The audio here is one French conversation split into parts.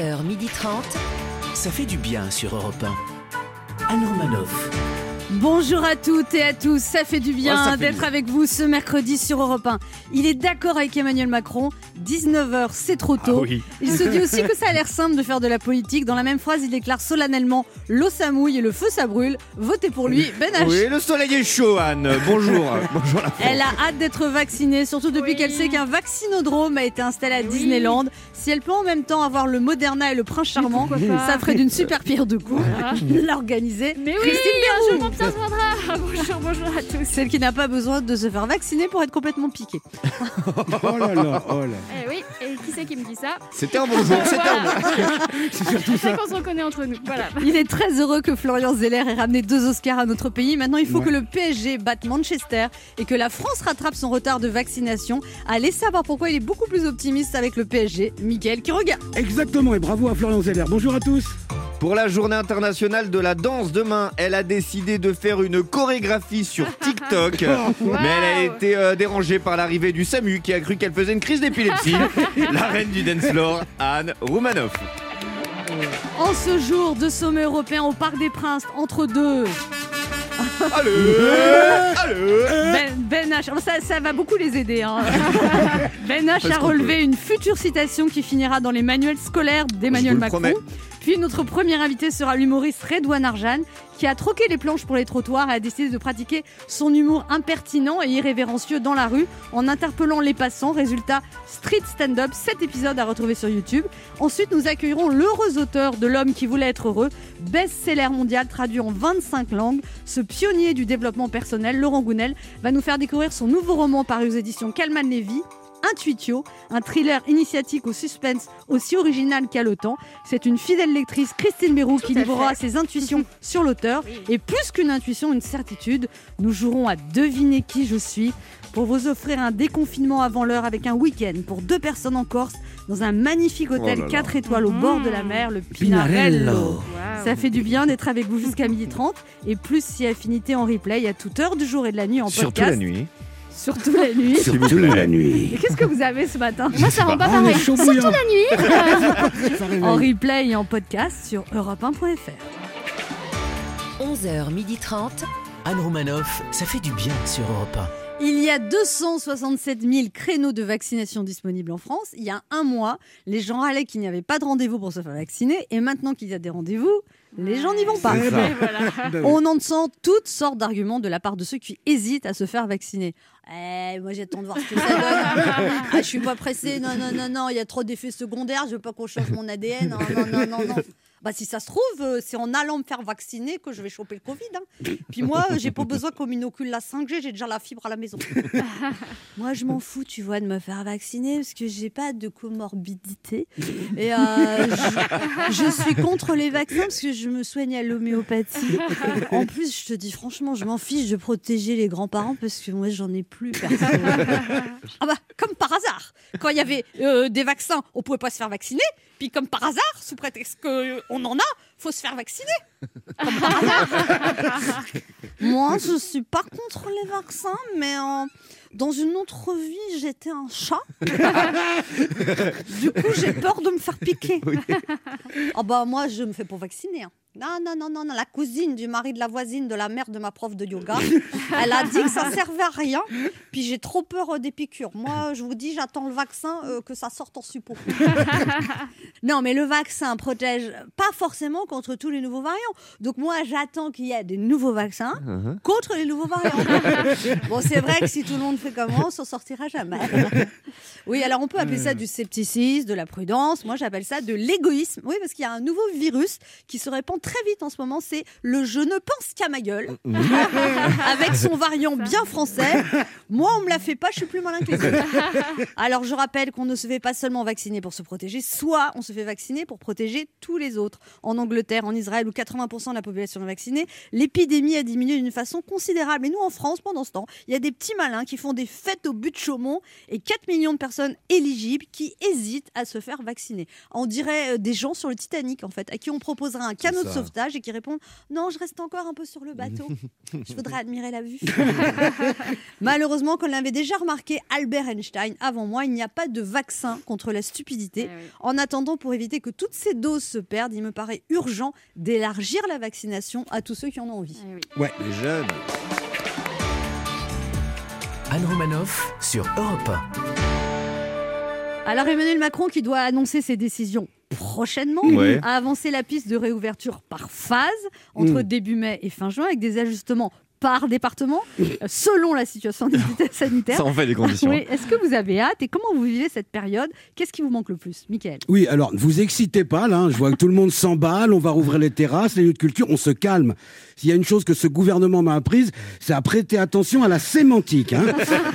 11h30, ça fait du bien sur Europe 1. Anne Roumanoff. Bonjour à toutes et à tous, ça fait du bien d'être avec vous ce mercredi sur Europe 1. Il est d'accord avec Emmanuel Macron, 19h c'est trop tôt. Ah oui. Il se dit aussi que ça a l'air simple de faire de la politique. Dans la même phrase, il déclare solennellement « L'eau ça mouille et le feu ça brûle, votez pour lui, Benhadj ». Oui, le soleil est chaud Anne, bonjour. Bonjour la France. Elle a hâte d'être vaccinée, surtout depuis qu'elle sait qu'un vaccinodrome a été installé à Disneyland. Si elle peut en même temps avoir le Moderna et le Prince Charmant, ça ferait d'une super pierre de coups. L'organiser, Christine. Bonjour, bonjour à tous. Celle qui n'a pas besoin de se faire vacciner pour être complètement piquée. Oh là là, oh là. Eh oui, et qui c'est qui me dit ça ? C'était un bonjour, c'était un c'est surtout ça. Qu'on se reconnaît entre nous, voilà. Il est très heureux que Florian Zeller ait ramené 2 Oscars à notre pays. Maintenant, il faut que le PSG batte Manchester et que la France rattrape son retard de vaccination. Allez savoir pourquoi il est beaucoup plus optimiste avec le PSG. Mickaël qui regarde. Exactement, et bravo à Florian Zeller. Bonjour à tous. Pour la journée internationale de la danse demain, elle a décidé de faire une chorégraphie sur TikTok, mais elle a été dérangée par l'arrivée du SAMU qui a cru qu'elle faisait une crise d'épilepsie. La reine du dance floor, Anne Roumanoff. En ce jour de sommet européen au Parc des Princes, entre deux... Allez, allez. Benhadj, ça va beaucoup les aider. Hein. Benhadj a relevé une future citation qui finira dans les manuels scolaires d'Emmanuel Macron. Puis notre premier invité sera l'humoriste Redouanne Harjane, qui a troqué les planches pour les trottoirs et a décidé de pratiquer son humour impertinent et irrévérencieux dans la rue en interpellant les passants. Résultat, street stand-up, 7 épisodes à retrouver sur YouTube. Ensuite, nous accueillerons l'heureux auteur de L'homme qui voulait être heureux, best-seller mondial traduit en 25 langues. Ce pionnier du développement personnel, Laurent Gounelle, va nous faire découvrir son nouveau roman paru aux éditions Calmann-Lévy, Intuitio, un thriller initiatique au suspense aussi original qu'haletant. C'est une fidèle lectrice, Christine qui livrera ses intuitions sur l'auteur. Et plus qu'une intuition, une certitude. Nous jouerons à deviner qui je suis pour vous offrir un déconfinement avant l'heure avec un week-end pour 2 personnes en Corse dans un magnifique hôtel 4 étoiles au bord de la mer, le Pinarello. Wow. Ça fait du bien d'être avec vous jusqu'à 12h30 et plus si affinité en replay à toute heure du jour et de la nuit en surtout podcast. Surtout la nuit. Surtout la nuit. Et qu'est-ce que vous avez ce matin ? Moi, ça rend pas pareil. Surtout la nuit. En replay et en podcast sur Europe1.fr. 11h30. Anne Roumanoff, ça fait du bien sur Europe 1. Il y a 267 000 créneaux de vaccination disponibles en France. Il y a un mois, les gens allaient qu'il n'y avait pas de rendez-vous pour se faire vacciner. Et maintenant qu'il y a des rendez-vous, les gens n'y vont pas. On entend toutes sortes d'arguments de la part de ceux qui hésitent à se faire vacciner. Moi j'attends de voir ce que ça donne. Je suis pas pressée. Non, il y a trop d'effets secondaires. Je veux pas qu'on change mon ADN. Non. Bah, si ça se trouve, c'est en allant me faire vacciner que je vais choper le Covid. Hein. Puis moi, j'ai pas besoin qu'on m'inocule la 5G, j'ai déjà la fibre à la maison. Moi, je m'en fous, tu vois, de me faire vacciner parce que j'ai pas de comorbidité. Et je suis contre les vaccins parce que je me soigne à l'homéopathie. En plus, je te dis franchement, je m'en fiche de protéger les grands-parents parce que moi, j'en ai plus personne. Ah bah, comme par hasard, quand il y avait des vaccins, on pouvait pas se faire vacciner. Puis comme par hasard, sous prétexte que on en a, faut se faire vacciner. Moi, je suis pas contre les vaccins, mais dans une autre vie, j'étais un chat. Du coup, j'ai peur de me faire piquer. Ah bah moi, je me fais pas vacciner. Hein. Non, la cousine du mari de la voisine de la mère de ma prof de yoga, elle a dit que ça servait à rien. Puis j'ai trop peur des piqûres. Moi, je vous dis, j'attends le vaccin que ça sorte en suppôt. Non, mais le vaccin protège pas forcément contre tous les nouveaux variants. Donc moi, j'attends qu'il y ait des nouveaux vaccins contre les nouveaux variants. Bon, c'est vrai que si tout le monde fait comme moi, on s'en sortira jamais. Oui, alors on peut appeler ça du scepticisme, de la prudence. Moi, j'appelle ça de l'égoïsme. Oui, parce qu'il y a un nouveau virus qui se répand très vite en ce moment. C'est le « je ne pense qu'à ma gueule » avec son variant bien français. Moi, on me la fait pas, je suis plus malin que les autres. Alors, je rappelle qu'on ne se fait pas seulement vacciner pour se protéger. Soit on se fait vacciner pour protéger tous les autres. En Angleterre, en Israël, où 80% de la population est vaccinée, l'épidémie a diminué d'une façon considérable. Mais nous, en France, pendant ce temps, il y a des petits malins qui font des fêtes au but de Chaumont et 4 millions de personnes éligibles qui hésitent à se faire vacciner. On dirait des gens sur le Titanic, en fait, à qui on proposera un canot de sauvetage et qui répondent « Non, je reste encore un peu sur le bateau. Je voudrais admirer la vue. » Malheureusement, comme l'avait déjà remarqué Albert Einstein avant moi, il n'y a pas de vaccin contre la stupidité. Ah oui. En attendant, pour éviter que toutes ces doses se perdent, il me paraît urgent d'élargir la vaccination à tous ceux qui en ont envie. Ah oui. Ouais, les jeunes. Anne Roumanoff sur Europe 1. Alors Emmanuel Macron qui doit annoncer ses décisions prochainement, a avancé la piste de réouverture par phase entre début mai et fin juin avec des ajustements par département selon la situation sanitaire. Ça en fait des conditions. Oui. Est-ce que vous avez hâte et comment vous vivez cette période ? Qu'est-ce qui vous manque le plus, Mickaël ? Oui, alors ne vous excitez pas là, je vois que tout le monde s'emballe, on va rouvrir les terrasses, les lieux de culture, on se calme. S'il y a une chose que ce gouvernement m'a apprise, c'est à prêter attention à la sémantique. Hein.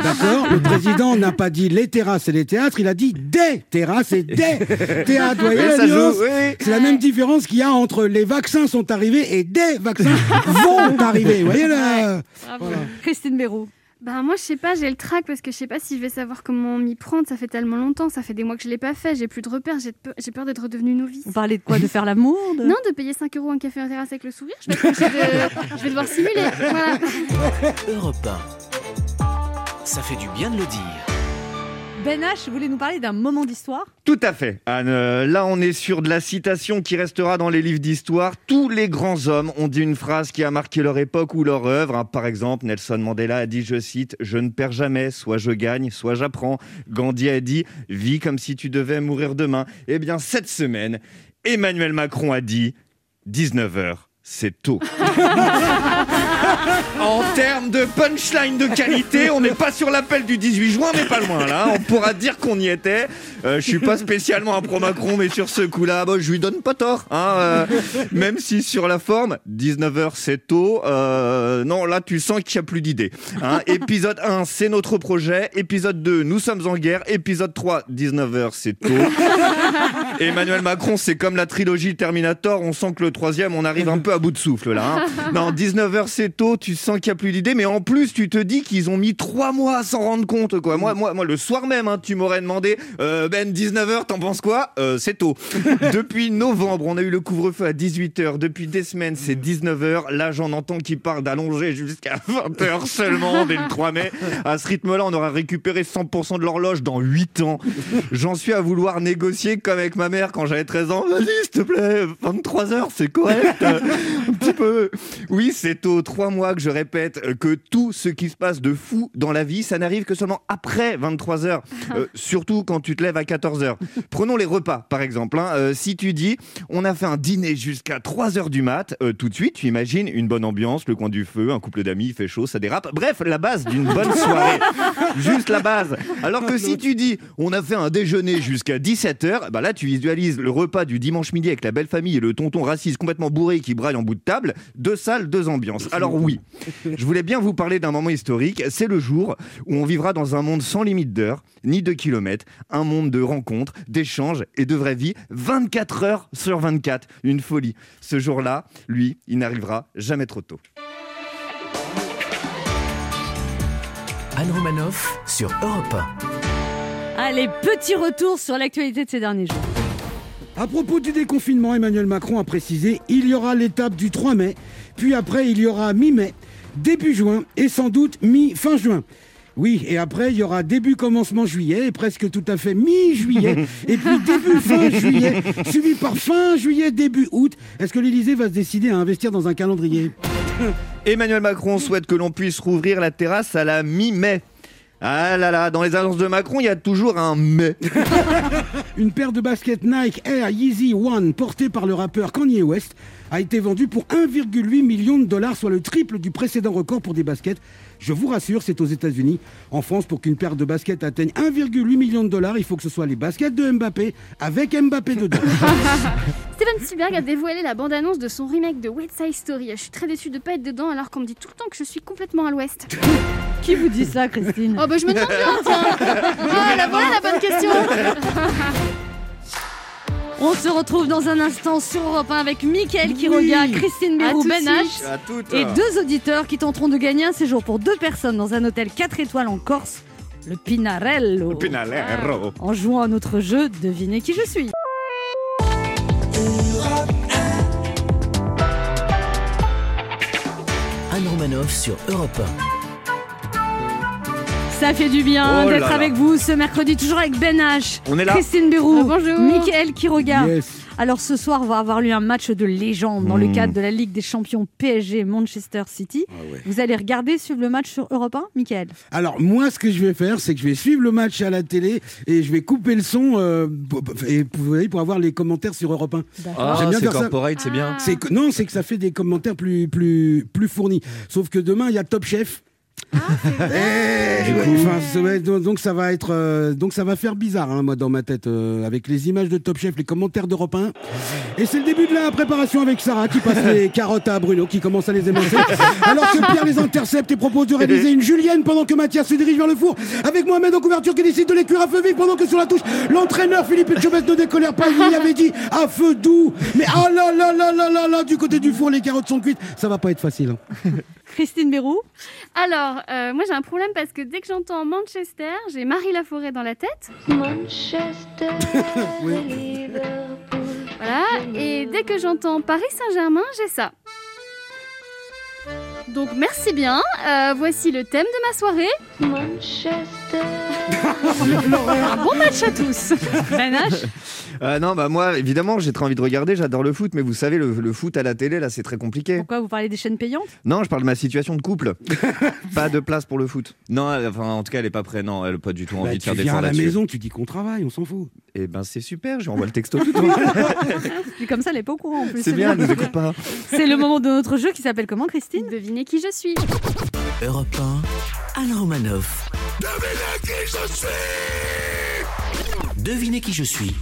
D'accord ? Le président n'a pas dit les terrasses et les théâtres, il a dit des terrasses et des théâtres. Vous voyez la nuance ? C'est la même différence qu'il y a entre les vaccins sont arrivés et des vaccins vont arriver. Vous voyez là ? Voilà. Christine Béraud. Bah moi je sais pas, j'ai le trac parce que je sais pas si je vais savoir comment m'y prendre, ça fait tellement longtemps, ça fait des mois que je l'ai pas fait, j'ai plus de repères, j'ai peur d'être redevenue novice. Vous parlez de quoi ? De faire l'amour de... Non, de payer 5 euros un café en terrasse avec le sourire, je vais devoir simuler. Voilà. Europe 1, ça fait du bien de le dire. Benhadj voulait nous parler d'un moment d'histoire ? Tout à fait, Anne. Là, on est sur de la citation qui restera dans les livres d'histoire. Tous les grands hommes ont dit une phrase qui a marqué leur époque ou leur œuvre. Par exemple, Nelson Mandela a dit, je cite, « Je ne perds jamais, soit je gagne, soit j'apprends ». Gandhi a dit « Vis comme si tu devais mourir demain ». Eh bien, cette semaine, Emmanuel Macron a dit « 19h, c'est tôt ». En termes de punchline de qualité, on n'est pas sur l'appel du 18 juin, mais pas loin là. On pourra dire qu'on y était. Je suis pas spécialement un pro-Macron, mais sur ce coup-là, bah, je lui donne pas tort. Même si sur la forme, 19h c'est tôt. Non, là tu sens qu'il n'y a plus d'idées. Épisode 1, c'est notre projet. Épisode 2, nous sommes en guerre. Épisode 3, 19h c'est tôt. Emmanuel Macron, c'est comme la trilogie Terminator. On sent que le troisième, on arrive un peu à bout de souffle là. Non, 19h c'est tôt, tu sens qu'il n'y a plus d'idée, mais en plus tu te dis qu'ils ont mis 3 mois à s'en rendre compte quoi. Moi le soir même tu m'aurais demandé 19h t'en penses quoi ? C'est tôt. Depuis novembre on a eu le couvre-feu à 18h, depuis des semaines c'est 19h, là j'en entends qui parlent d'allonger jusqu'à 20h seulement dès le 3 mai. À ce rythme là on aura récupéré 100% de l'horloge dans 8 ans. J'en suis à vouloir négocier comme avec ma mère quand j'avais 13 ans, vas-y s'il te plaît 23h c'est correct, un petit peu. Oui c'est tôt, 3 mois que je répète que tout ce qui se passe de fou dans la vie, ça n'arrive que seulement après 23h, surtout quand tu te lèves à 14h. Prenons les repas par exemple, si tu dis on a fait un dîner jusqu'à 3h du mat, tout de suite tu imagines une bonne ambiance, le coin du feu, un couple d'amis, il fait chaud, ça dérape, bref la base d'une bonne soirée, juste la base. Alors que si tu dis on a fait un déjeuner jusqu'à 17h, bah là tu visualises le repas du dimanche midi avec la belle famille et le tonton raciste complètement bourré qui braille en bout de table, 2 salles, 2 ambiances. Alors oui, je voulais bien vous parler d'un moment historique, c'est le jour où on vivra dans un monde sans limite d'heures, ni de kilomètres, un monde de rencontres, d'échanges et de vraie vie, 24 heures sur 24, une folie. Ce jour-là, lui, il n'arrivera jamais trop tôt. Anne Roumanoff sur Europe 1. Allez, petit retour sur l'actualité de ces derniers jours. À propos du déconfinement, Emmanuel Macron a précisé « Il y aura l'étape du 3 mai, puis après il y aura mi-mai, début juin et sans doute mi-fin juin ». Oui, et après, il y aura début commencement juillet, et presque tout à fait mi-juillet, et puis début fin juillet, suivi par fin juillet, début août. Est-ce que l'Élysée va se décider à investir dans un calendrier ? Emmanuel Macron souhaite que l'on puisse rouvrir la terrasse à la mi-mai. Ah là là, dans les annonces de Macron, il y a toujours un mais. Une paire de baskets Nike Air Yeezy One portée par le rappeur Kanye West a été vendue pour 1,8 million de dollars, soit le triple du précédent record pour des baskets. Je vous rassure, c'est aux États-Unis. En France, pour qu'une paire de baskets atteigne 1,8 million de dollars, il faut que ce soit les baskets de Mbappé avec Mbappé dedans. Steven Spielberg a dévoilé la bande-annonce de son remake de West Side Story. Je suis très déçue de ne pas être dedans alors qu'on me dit tout le temps que je suis complètement à l'ouest. Qui vous dit ça, Christine ? Oh bah je me demande bien, tiens. Ah la voilà la bonne question. On se retrouve dans un instant sur Europe 1 avec Mickaël Quiroga, Christine Béroux, Benhadj et 2 auditeurs qui tenteront de gagner un séjour pour 2 personnes dans un hôtel 4 étoiles en Corse, le Pinarello. Le Pinarello. En jouant à notre jeu, devinez qui je suis. Roumanoff sur Europe 1. Ça fait du bien d'être avec vous ce mercredi, toujours avec Benhadj, Christine Béroux, Mickaël qui regarde. Yes. Alors ce soir, on va avoir lieu un match de légende dans le cadre de la Ligue des Champions PSG Manchester City. Ah ouais. Vous allez regarder, suivre le match sur Europe 1, Mickaël? Alors moi, ce que je vais faire, c'est que je vais suivre le match à la télé et je vais couper le son pour avoir les commentaires sur Europe 1. Ah, j'aime bien c'est corporate, c'est bien. C'est, non, c'est que ça fait des commentaires plus fournis. Sauf que demain, il y a Top Chef. Ah, c'est vrai. Donc ça va être, faire bizarre hein, moi dans ma tête avec les images de Top Chef, les commentaires d'Europe 1. Et c'est le début de la préparation avec Sarah qui passe les carottes à Bruno qui commence à les émincer alors que Pierre les intercepte et propose de réaliser une julienne pendant que Mathias se dirige vers le four avec Mohamed en couverture qui décide de les cuire à feu vif pendant que sur la touche l'entraîneur Philippe Etchebest ne décolère pas. Il avait dit à feu doux, mais oh là là là là là là, du côté du four les carottes sont cuites, ça va pas être facile hein. Christine Béroux. Alors, moi j'ai un problème parce que dès que j'entends Manchester, j'ai Marie Laforêt dans la tête. Manchester, oui. Voilà, et dès que j'entends Paris Saint-Germain, j'ai ça. Donc merci bien, voici le thème de ma soirée. Manchester. Un bon match à tous. Benhadj. Non, bah moi, évidemment, j'ai très envie de regarder, j'adore le foot, mais vous savez, le foot à la télé, là, c'est très compliqué. Pourquoi vous parlez des chaînes payantes ? Non, je parle de ma situation de couple. Pas de place pour le foot. Non, enfin, en tout cas, elle n'est pas prête, non, elle n'a pas du tout envie de faire des plans là-dessus. À la maison, tu dis qu'on travaille, on s'en fout. Eh ben, c'est super, je lui envoie le texto tout de suite. Comme ça, elle n'est pas au courant en plus. C'est bien, elle ne nous écoute pas. C'est le moment de notre jeu qui s'appelle comment, Christine ? Devinez qui je suis. Europe 1, Anne Roumanoff. Devinez qui je suis. Devinez qui je suis.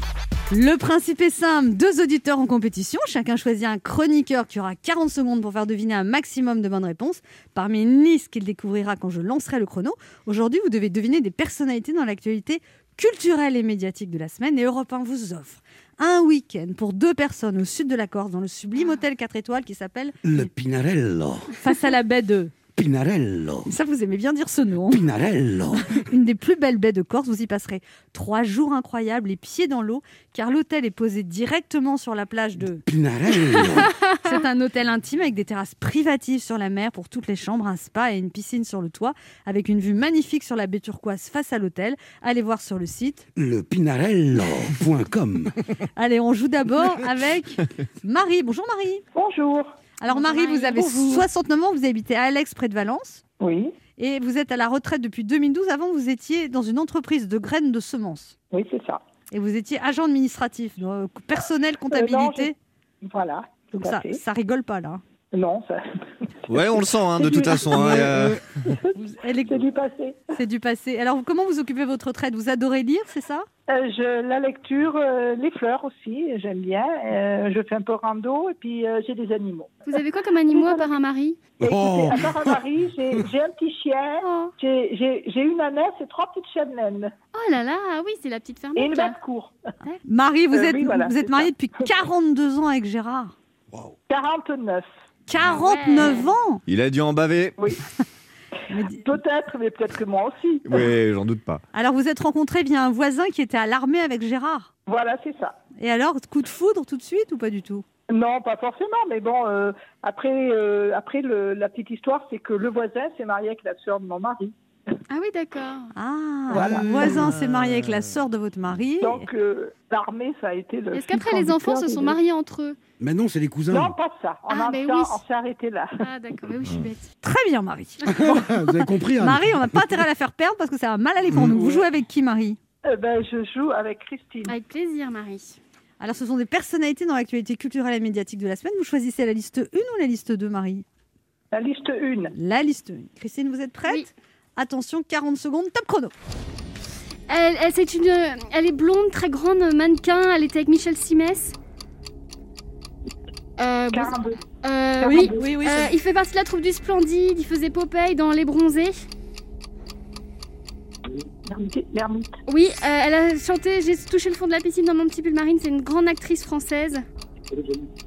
Le principe est simple, deux auditeurs en compétition, chacun choisit un chroniqueur qui aura 40 secondes pour faire deviner un maximum de bonnes réponses parmi une liste qu'il découvrira quand je lancerai le chrono. Aujourd'hui, vous devez deviner des personnalités dans l'actualité culturelle et médiatique de la semaine et Europe 1 vous offre un week-end pour deux personnes au sud de la Corse dans le sublime hôtel 4 étoiles qui s'appelle le Pinarello, face à la baie de... Pinarello. Ça, vous aimez bien dire ce nom. Pinarello. Une des plus belles baies de Corse. Vous y passerez 3 jours incroyables, les pieds dans l'eau, car l'hôtel est posé directement sur la plage de... Pinarello. C'est un hôtel intime avec des terrasses privatives sur la mer pour toutes les chambres, un spa et une piscine sur le toit, avec une vue magnifique sur la baie turquoise face à l'hôtel. Allez voir sur le site... lepinarello.com. Allez, on joue d'abord avec Marie. Bonjour Marie. Bonjour. Alors Marie, vous avez 69 ans, vous habitez à Alex, près de Valence. Oui. Et vous êtes à la retraite depuis 2012. Avant, vous étiez dans une entreprise de graines de semences. Oui, c'est ça. Et vous étiez agent administratif, personnel, comptabilité. Voilà. Donc ça rigole pas, là. Non, ça... Ouais, on le sent, hein, de toute façon. Hein, c'est du passé. C'est du passé. Alors, comment vous occupez votre retraite ? Vous adorez lire, c'est ça ? La lecture, les fleurs aussi, j'aime bien. Je fais un peu rando et puis j'ai des animaux. Vous avez quoi comme animaux à part un mari ? À part un mari, j'ai un petit chien, j'ai une ânesse et 3 petites chiennes naines. Oh là là, oui, c'est la petite fermière. Et une batte cour. Marie, vous êtes mariée depuis 42 ans avec Gérard. Wow. 49. 49 ans. Il a dû en baver. Oui. Peut-être, mais peut-être que moi aussi. Oui, j'en doute pas. Alors, vous êtes rencontrés via un voisin qui était à l'armée avec Gérard. Voilà, c'est ça. Et alors, coup de foudre tout de suite ou pas du tout ? Non, pas forcément, mais bon, après la petite histoire, c'est que le voisin s'est marié avec la sœur de mon mari. Ah oui, d'accord. Ah, voilà. Le voisin s'est marié avec la sœur de votre mari. Donc, l'armée, ça a été le... Est-ce qu'après, les enfants se sont mariés entre eux ? Mais non, c'est les cousins. Non, pas ça. On s'est arrêté là. Ah d'accord, mais oui, je suis bête. Très bien, Marie. Vous avez compris. Hein. Marie, on n'a pas intérêt à la faire perdre parce que ça va mal aller pour nous. Vous jouez avec qui, Marie ? Je joue avec Christine. Avec plaisir, Marie. Alors, ce sont des personnalités dans l'actualité culturelle et médiatique de la semaine. Vous choisissez la liste 1 ou la liste 2, Marie ? La liste 1. La liste 1. Christine, vous êtes prête ? Oui. Attention, 40 secondes, top chrono. Elle est blonde, très grande, mannequin. Elle était avec Michel Simès. Oui. Il fait partie de la troupe du Splendide. Il faisait Popeye dans Les Bronzés. L'ermite. Oui, elle a chanté J'ai touché le fond de la piscine dans mon petit pull marine. C'est une grande actrice française.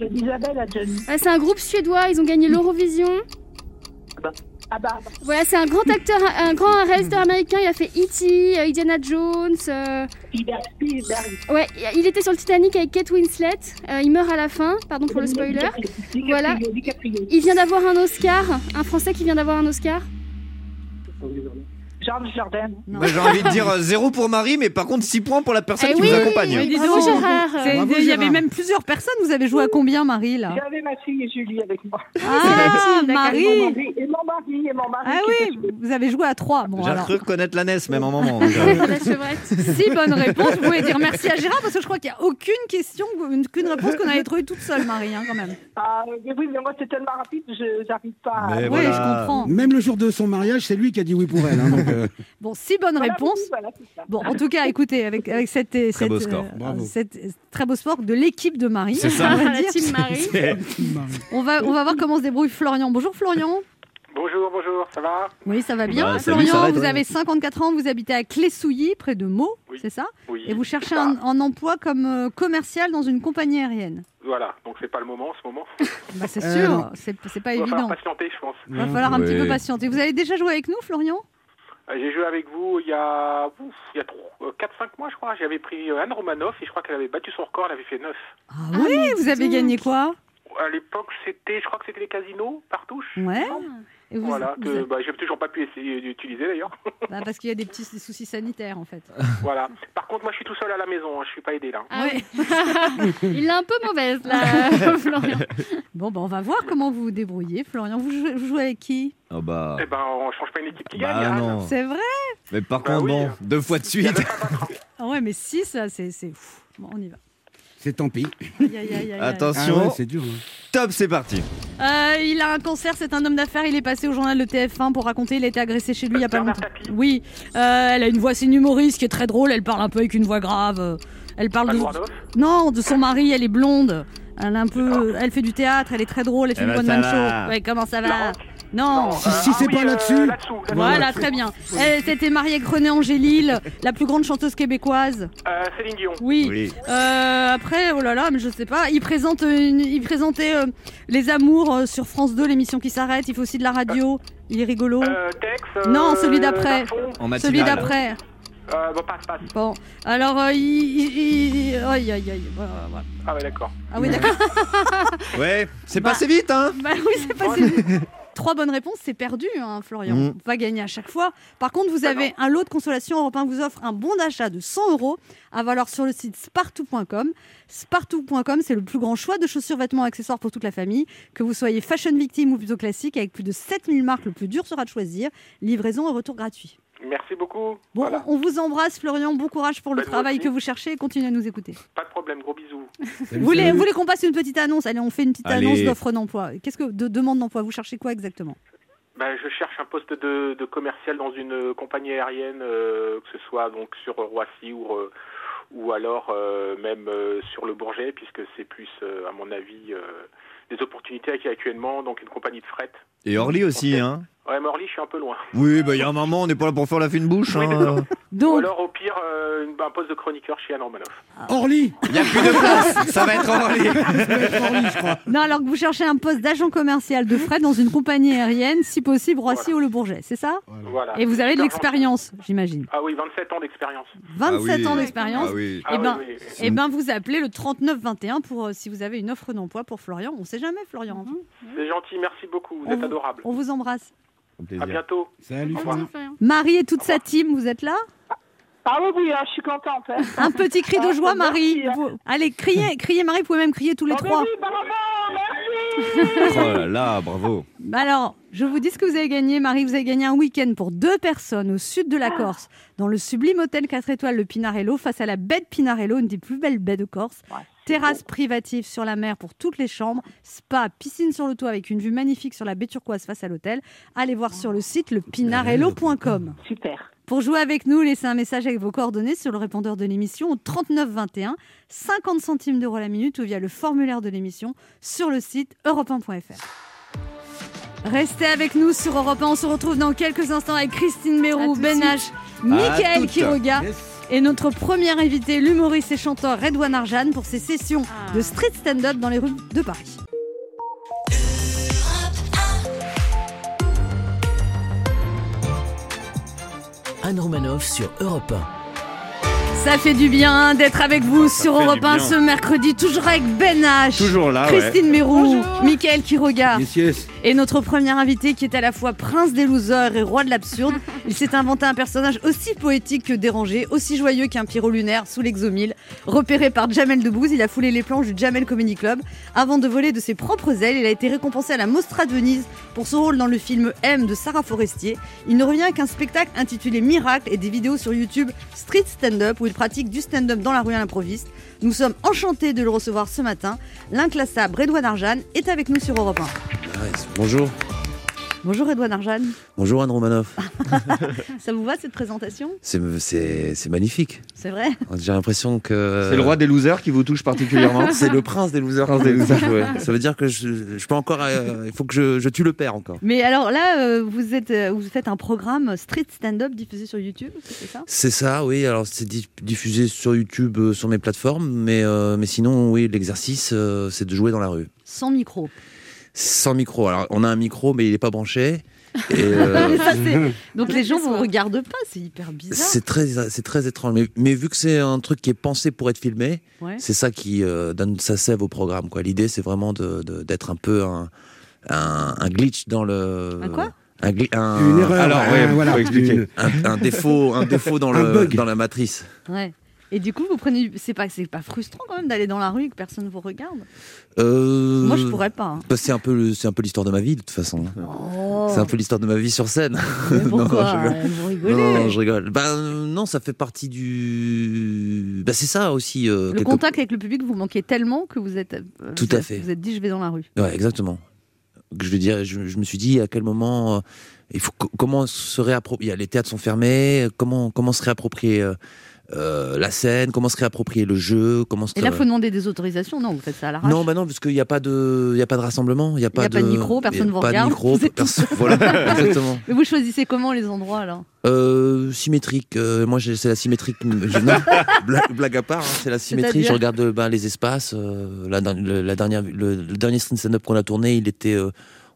Isabelle Adjani. C'est un groupe suédois. Ils ont gagné l'Eurovision. Ah bah. Voilà, c'est un grand acteur, un grand réalisateur américain. Il a fait E.T., Indiana Jones. Ouais, il était sur le Titanic avec Kate Winslet. Il meurt à la fin, pardon pour le spoiler. Voilà. Il vient d'avoir un Oscar, un Français qui vient d'avoir un Oscar. Charles Jordan. Bah, j'ai envie de dire 0 pour Marie, mais par contre 6 points pour la personne qui vous accompagne. Oui, bravo, Gérard. Il y avait même plusieurs personnes. Vous avez joué à combien, Marie là ? J'avais ma fille et Julie avec moi. Ah, Marie et mon mari. Ah oui, vous avez joué à 3. Bon, j'ai cru connaître la NES même un moment. Si, bonne réponse. Vous pouvez dire merci à Gérard parce que je crois qu'il n'y a aucune question, aucune réponse qu'on avait trouvée toute seule, Marie, hein, quand même. Ah oui, mais moi c'est tellement rapide, je n'arrive pas. Oui, voilà. Je comprends. Même le jour de son mariage, c'est lui qui a dit oui pour elle. Hein, donc, Bon, 6 bonnes réponses. Voilà, bon, en tout cas, écoutez, avec cette très beau sport de l'équipe de Marie. C'est ça, la team Marie. On va voir comment se débrouille Florian. Bonjour Florian. Bonjour, ça va ? Oui, ça va bien. Bah, Florian, vous avez 54 ans, vous habitez à Clé-Souilly, près de Meaux, c'est ça ? Oui. Et vous cherchez un emploi comme commercial dans une compagnie aérienne. Voilà, donc c'est pas le moment en ce moment. Bah, c'est sûr, c'est pas évident. Il va falloir patienter, je pense. Il va falloir un petit peu patienter. Vous avez déjà joué avec nous, Florian ? J'ai joué avec vous il y a 4-5 mois, je crois. J'avais pris Anne Roumanoff et je crois qu'elle avait battu son record. Elle avait fait 9. Ah oui, vous avez gagné quoi ? À l'époque, je crois que c'était les casinos par touche. Ouais. Et j'ai toujours pas pu essayer d'utiliser d'ailleurs. Bah, parce qu'il y a des petits soucis sanitaires en fait. Voilà. Par contre, moi je suis tout seul à la maison, je suis pas aidé là. Ah oui. Il est un peu mauvaise là, Florian. Bon, on va voir comment vous vous débrouillez. Florian, vous jouez avec qui ? Oh bah. Eh ben, on change pas une équipe qui gagne. Non. C'est vrai. Mais par contre, bon, 2 fois de suite. Ah ouais, mais 6, ça, c'est fou. Bon, on y va. C'est tant pis. Attention, c'est dur. Top, c'est parti. Il a un cancer, c'est un homme d'affaires. Il est passé au journal de TF1 pour raconter. Il a été agressé chez lui il n'y a pas longtemps. Oui, elle a une voix, c'est une humoriste qui est très drôle. Elle parle un peu avec une voix grave. Elle parle de son mari. Elle est blonde. Elle a un peu. Elle fait du théâtre. Elle est très drôle. Elle fait une bonne show. Ouais, comment ça va ? Non, si c'est pas là-dessus. Voilà, très bien. Elle était mariée avec René Angélil, la plus grande chanteuse québécoise. Céline Dion. Oui. Après, mais je sais pas. Il présentait Les Amours sur France 2, l'émission qui s'arrête. Il fait aussi de la radio. Il est rigolo. Tex, non, celui d'après. Celui d'après. Passe. Bon, alors, aïe. Voilà. Ah ouais, d'accord. Ah oui, d'accord. Ouais, c'est passé vite, hein. Bah oui, c'est passé vite. 3 bonnes réponses, c'est perdu, hein, Florian. On va gagner à chaque fois. Par contre, vous avez un lot de consolation. Europe 1 vous offre un bon d'achat de 100 € à valoir sur le site spartoo.com. Spartoo.com, c'est le plus grand choix de chaussures, vêtements, accessoires pour toute la famille. Que vous soyez fashion victime ou plutôt classique, avec plus de 7000 marques, le plus dur sera de choisir. Livraison et retour gratuit. Merci beaucoup. Bon, on vous embrasse, Florian. Bon courage pour le travail que vous cherchez et continuez à nous écouter. Pas de problème, gros bisous. Vous voulez qu'on passe une petite annonce ? Allez, on fait une petite annonce d'offre d'emploi. Qu'est-ce que de demande d'emploi ? Vous cherchez quoi exactement ? Je cherche un poste de commercial dans une compagnie aérienne, que ce soit donc sur Roissy ou alors même sur Le Bourget, puisque c'est plus, à mon avis, des opportunités qu'il y a actuellement, donc une compagnie de fret. Et Orly aussi, hein ? Ouais, mais Orly, je suis un peu loin. Oui, il y a un moment, on n'est pas là pour faire la fine bouche. Hein. Donc... Ou alors, au pire, un poste de chroniqueur chez Anne Roumanoff. Orly ! Il n'y a plus de place. Ça va être Orly. Je crois. Non, alors que vous cherchez un poste d'agent commercial de fret dans une compagnie aérienne, si possible, Roissy ou Le Bourget, c'est ça ? Voilà. Et vous avez de l'expérience, j'imagine. Ah oui, 27 ans d'expérience. 27 ans d'expérience. Ah oui. Et ben, vous appelez le 3921 pour si vous avez une offre d'emploi pour Florian. On ne sait jamais, Florian. C'est gentil, merci beaucoup. Vous êtes adorable. On vous embrasse. À bientôt. Salut. Marie et toute sa team, vous êtes là ? Ah oui, je suis contente. Hein. Un petit cri de joie, Marie. Allez, criez, Marie, vous pouvez même crier tous les 3. Oui, bravo, merci. Oh là là, bravo. Alors, je vous dis ce que vous avez gagné, Marie. Vous avez gagné un week-end pour 2 personnes au sud de la Corse, dans le sublime hôtel 4 étoiles, le Pinarello, face à la baie de Pinarello, une des plus belles baies de Corse. Terrasse privative sur la mer pour toutes les chambres, spa, piscine sur le toit avec une vue magnifique sur la baie turquoise face à l'hôtel. Allez voir sur le site lepinarello.com. Super. Pour jouer avec nous, laissez un message avec vos coordonnées sur le répondeur de l'émission au 3921, 50 centimes d'euros la minute ou via le formulaire de l'émission sur le site europe1.fr. Restez avec nous sur Europe 1. On se retrouve dans quelques instants avec Christine Mérou, Benhadj, Michael Quiroga et notre premier invité, l'humoriste et chanteur Redouanne Harjane pour ses sessions de street stand-up dans les rues de Paris. Anne Roumanoff sur Europe 1. Ça fait du bien d'être avec vous sur Europe 1 ce mercredi, toujours avec Benhadj, toujours là, Christine Mérou, Mickaël qui regarde, et notre premier invité qui est à la fois prince des losers et roi de l'absurde. Il s'est inventé un personnage aussi poétique que dérangé, aussi joyeux qu'un pyro lunaire sous l'exomile. Repéré par Jamel Debbouze, il a foulé les planches du Jamel Comedy Club. Avant de voler de ses propres ailes, il a été récompensé à la Mostra de Venise pour son rôle dans le film M de Sarah Forestier. Il ne revient qu'un spectacle intitulé Miracle et des vidéos sur YouTube Street Stand-Up où il pratique du stand-up dans la rue à l'improviste. Nous sommes enchantés de le recevoir ce matin. L'inclassable Redouanne Harjane est avec nous sur Europe 1. Nice. Bonjour. Bonjour Redouanne Harjane. Bonjour Anne Roumanoff. Ça vous va cette présentation ? C'est magnifique. C'est vrai ? J'ai l'impression que... C'est le roi des losers qui vous touche particulièrement. C'est le prince des losers. Prince des losers, ouais. Ça veut dire que je peux encore... Il faut que je tue le père encore. Mais alors là, vous faites un programme street stand-up diffusé sur YouTube, c'est ça ? C'est ça, oui. Alors c'est diffusé sur YouTube, sur mes plateformes. Mais sinon, oui, l'exercice, c'est de jouer dans la rue. Sans micro. Sans micro. Alors, on a un micro, mais il n'est pas branché. Donc les gens ne vous regardent pas, c'est hyper bizarre. C'est très étrange. Mais vu que c'est un truc qui est pensé pour être filmé, ouais. C'est ça qui donne sa sève au programme, quoi. L'idée, c'est vraiment d'être un peu un glitch dans le... Un quoi ? Une erreur. Alors, ouais, voilà, faut expliquer. Un défaut dans dans la matrice. Ouais. Et du coup, vous prenez... c'est pas frustrant quand même d'aller dans la rue et que personne ne vous regarde ? Moi, je pourrais pas. Bah, c'est un peu l'histoire de ma vie de toute façon. Oh. C'est un peu l'histoire de ma vie sur scène. Pourquoi ? Vous rigolez ? Non, je rigole. Bah, non, ça fait partie du... Bah, c'est ça aussi. Le contact avec le public vous manquez tellement que vous êtes... Tout à fait. Vous êtes dit, je vais dans la rue. Ouais, exactement. Je veux dire, je me suis dit à quel moment... comment se réapproprier... Les théâtres sont fermés. Comment se réapproprier... la scène, comment se réapproprier le jeu, et là, il faut demander des autorisations, non ? Vous faites ça à l'arrache ? Non, bah non, parce qu'il n'y a pas de, rassemblement, il n'y a pas de micro, personne ne vous regarde. Voilà, exactement. Mais vous choisissez comment les endroits alors ? Symétrique. Moi, c'est la symétrique. Blague à part, hein, c'est la symétrie. Je regarde les espaces. Le dernier stand-up qu'on a tourné, il était.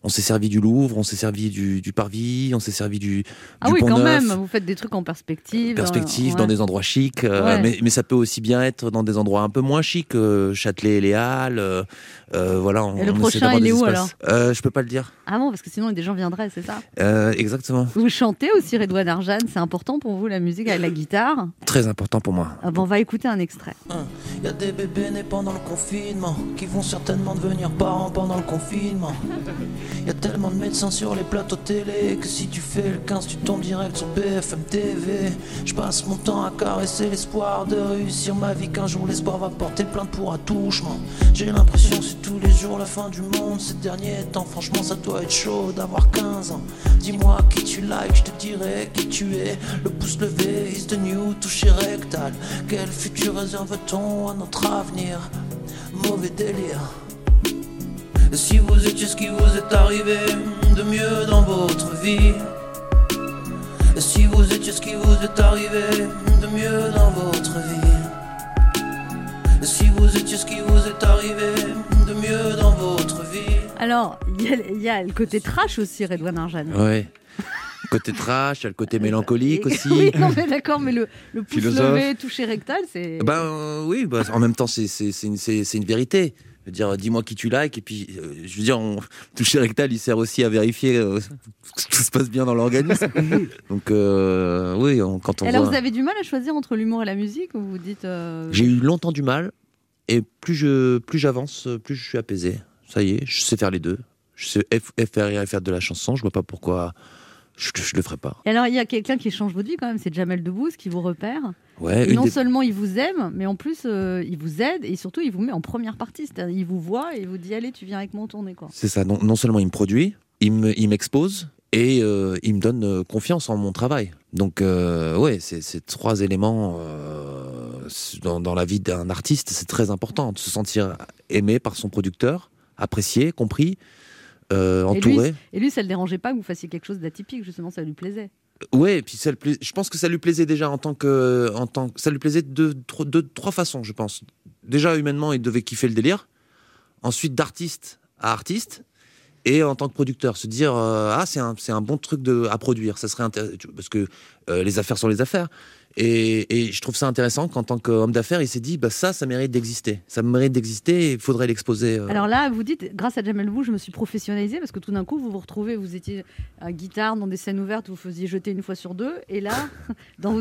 On s'est servi du Louvre, on s'est servi du Parvis, on s'est servi du Pont-Neuf. Quand même, vous faites des trucs en perspective. Ouais. Dans des endroits chics, ouais. mais ça peut aussi bien être dans des endroits un peu moins chics, Châtelet et les Halles, voilà. Et le prochain, il est où alors ? Je peux pas le dire. Ah bon, parce que sinon des gens viendraient, c'est ça ? Exactement. Vous chantez aussi Redouanne Harjane, c'est important pour vous la musique avec la guitare ? Très important pour moi. Ah bon, on va écouter un extrait. Il y a des bébés nés pendant le confinement, qui vont certainement devenir parents pendant le confinement. Il y a tellement de médecins sur les plateaux télé que si tu fais le 15, tu tombes direct sur BFM TV. Je passe mon temps à caresser l'espoir de réussir ma vie, qu'un jour l'espoir va porter plainte pour attouchement. J'ai l'impression que c'est tous les jours la fin du monde ces derniers temps. Franchement, ça doit être chaud d'avoir 15 ans. Dis-moi qui tu likes, je te dirai qui tu es. Le pouce levé, is the new, touché rectal. Quel futur réserve-t-on à notre avenir ? Mauvais délire. Si vous étiez ce qui vous est arrivé de mieux dans votre vie. Si vous étiez ce qui vous est arrivé de mieux dans votre vie. Si vous étiez ce qui vous est arrivé de mieux dans votre vie. Alors, il y a le côté trash aussi, Redouanne Harjane. Oui. Côté trash, il y a le côté mélancolique aussi. Oui, non mais d'accord, mais le pouce levé, toucher rectal, c'est... oui, en même temps, c'est une vérité. Je veux dire, dis-moi qui tu likes, et puis, je veux dire, toucher rectal, il sert aussi à vérifier que tout se passe bien dans l'organisme. Donc, oui, quand on voit... Alors, vous avez du mal à choisir entre l'humour et la musique, ou vous dites... J'ai eu longtemps du mal, et plus j'avance, plus je suis apaisé. Ça y est, je sais faire les deux. Je sais faire de la chanson, je vois pas pourquoi... Je le ferai pas. Et alors, il y a quelqu'un qui change votre vie quand même, c'est Jamel Debbouze qui vous repère. Ouais, et seulement il vous aime, mais en plus il vous aide et surtout il vous met en première partie. C'est-à-dire, il vous voit et il vous dit allez, tu viens avec moi en tournée. Quoi. C'est ça, non seulement il me produit, il m'expose et il me donne confiance en mon travail. Donc, ouais, ces trois éléments dans la vie d'un artiste, c'est très important de se sentir aimé par son producteur, apprécié, compris. Entouré. Et lui, ça le dérangeait pas que vous fassiez quelque chose d'atypique, justement, ça lui plaisait. Oui, et puis je pense que ça lui plaisait déjà ça lui plaisait de trois façons, je pense. Déjà, humainement, il devait kiffer le délire. Ensuite, d'artiste à artiste. Et en tant que producteur, se dire ah, c'est un bon truc à produire, ça serait parce que les affaires sont les affaires. Et je trouve ça intéressant qu'en tant qu'homme d'affaires, il s'est dit bah ça mérite d'exister. Ça mérite d'exister, il faudrait l'exposer. Alors là, vous dites, grâce à Jamel Bouh, je me suis professionnalisé parce que tout d'un coup, vous vous retrouvez, vous étiez à guitare dans des scènes ouvertes, vous faisiez jeter une fois sur deux. Et là,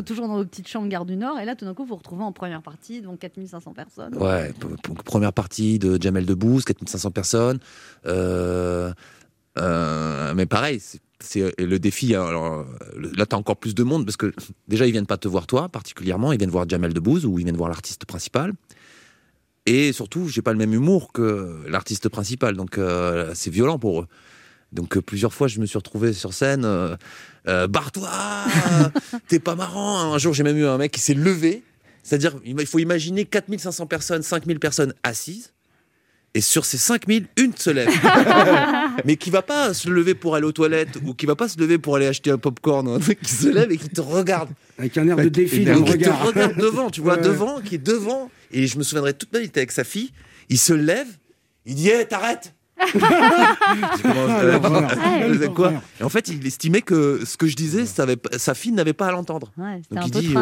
toujours dans vos petites chambres Gare du Nord, et là, tout d'un coup, vous vous retrouvez en première partie, donc 4500 personnes. Ouais, première partie de Jamel Debbouze, 4500 personnes. Mais pareil, c'est le défi. Alors, là, t'as encore plus de monde parce que déjà, ils viennent pas te voir toi particulièrement, ils viennent voir Jamel Debbouze ou ils viennent voir l'artiste principal. Et surtout, j'ai pas le même humour que l'artiste principal, donc c'est violent pour eux. Donc plusieurs fois, je me suis retrouvé sur scène, barre-toi, t'es pas marrant. Un jour, j'ai même eu un mec qui s'est levé. C'est-à-dire, il faut imaginer 4500 personnes, 5000 personnes assises. Et sur ces 5000, une se lève. Mais qui va pas se lever pour aller aux toilettes ou qui va pas se lever pour aller acheter un popcorn, un truc, qui se lève et qui te regarde. Avec un air de défi dans le regard. Qui te regarde devant, tu vois, devant, qui est devant. Et je me souviendrai toute ma vie, il était avec sa fille. Il se lève, il dit hey, t'arrêtes. Quoi. Et en fait, il estimait que ce que je disais, sa fille n'avait pas à l'entendre. Ouais, donc il dit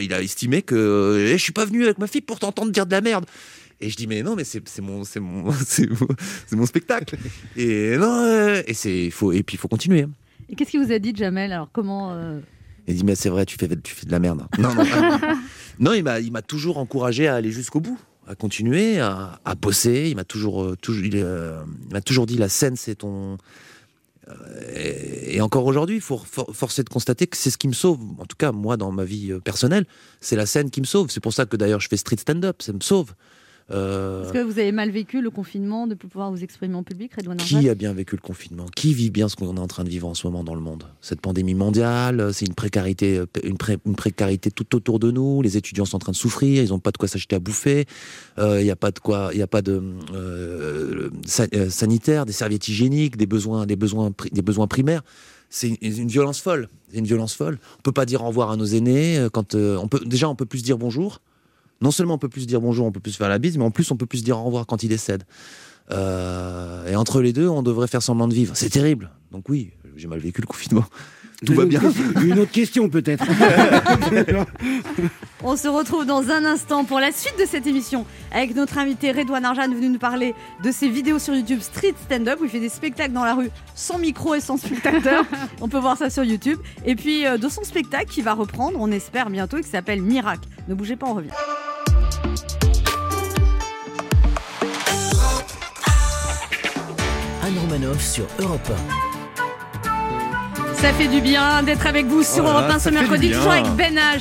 il a estimé que je suis pas venu avec ma fille pour t'entendre dire de la merde. Et je dis mais non, mais c'est mon spectacle. Et non, et puis il faut continuer. Et qu'est-ce qu'il vous a dit, Jamel? Alors comment Il dit mais c'est vrai, tu fais de la merde. Non, il m'a toujours encouragé à aller jusqu'au bout, à continuer, à bosser. Il m'a toujours dit la scène c'est ton... Et encore aujourd'hui, il faut forcer de constater que c'est ce qui me sauve. En tout cas, moi, dans ma vie personnelle, c'est la scène qui me sauve. C'est pour ça que d'ailleurs, je fais street stand-up, ça me sauve. Est-ce que vous avez mal vécu le confinement de ne plus pouvoir vous exprimer en public, Redouanne Harjane? Qui a bien vécu le confinement? Qui vit bien ce qu'on est en train de vivre en ce moment dans le monde? Cette pandémie mondiale, c'est une précarité tout autour de nous. Les étudiants sont en train de souffrir, ils n'ont pas de quoi s'acheter à bouffer. Il n'y a pas de quoi, il n'y a pas de sanitaire, des serviettes hygiéniques, des besoins primaires. C'est une violence folle. C'est une violence folle. On peut pas dire au revoir à nos aînés. Quand on peut plus se dire bonjour. Non seulement on peut plus dire bonjour, on peut plus faire la bise, mais en plus on peut plus dire au revoir quand ils décèdent. Et entre les deux, on devrait faire semblant de vivre. C'est terrible. Donc oui, j'ai mal vécu le confinement. Tout va bien. Une autre question peut-être. On se retrouve dans un instant pour la suite de cette émission avec notre invité Redouanne Harjane, venu nous parler de ses vidéos sur YouTube Street Stand-Up où il fait des spectacles dans la rue sans micro et sans spectateur. On peut voir ça sur YouTube. Et puis de son spectacle qui va reprendre, on espère bientôt, et qui s'appelle Miracle. Ne bougez pas, on revient. Anne Roumanoff sur Europe 1. Ça fait du bien d'être avec vous sur Europe 1 ce mercredi, toujours avec Benhadj,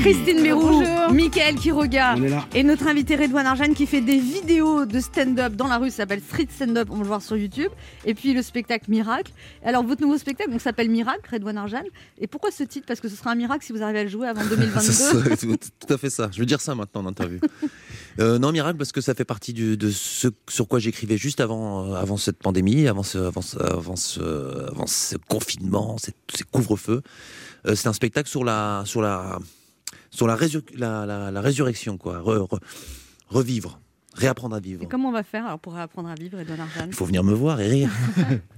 Christine Béroux, Mickaël Quiroga et notre invité Redouanne Harjane qui fait des vidéos de stand-up dans la rue, ça s'appelle Street Stand-Up, on va le voir sur YouTube, et puis le spectacle Miracle. Alors votre nouveau spectacle donc, s'appelle Miracle, Redouanne Harjane, et pourquoi ce titre? Parce que ce sera un miracle si vous arrivez à le jouer avant 2022. C'est tout à fait ça, je veux dire ça maintenant en interview. Non, Miracle parce que ça fait partie de ce sur quoi j'écrivais juste avant cette pandémie, avant ce confinement, ces couvre-feux. C'est un spectacle sur la résurrection, quoi. Revivre, réapprendre à vivre. Et comment on va faire alors pour réapprendre à vivre, Redouanne Harjane? Il faut venir me voir et rire.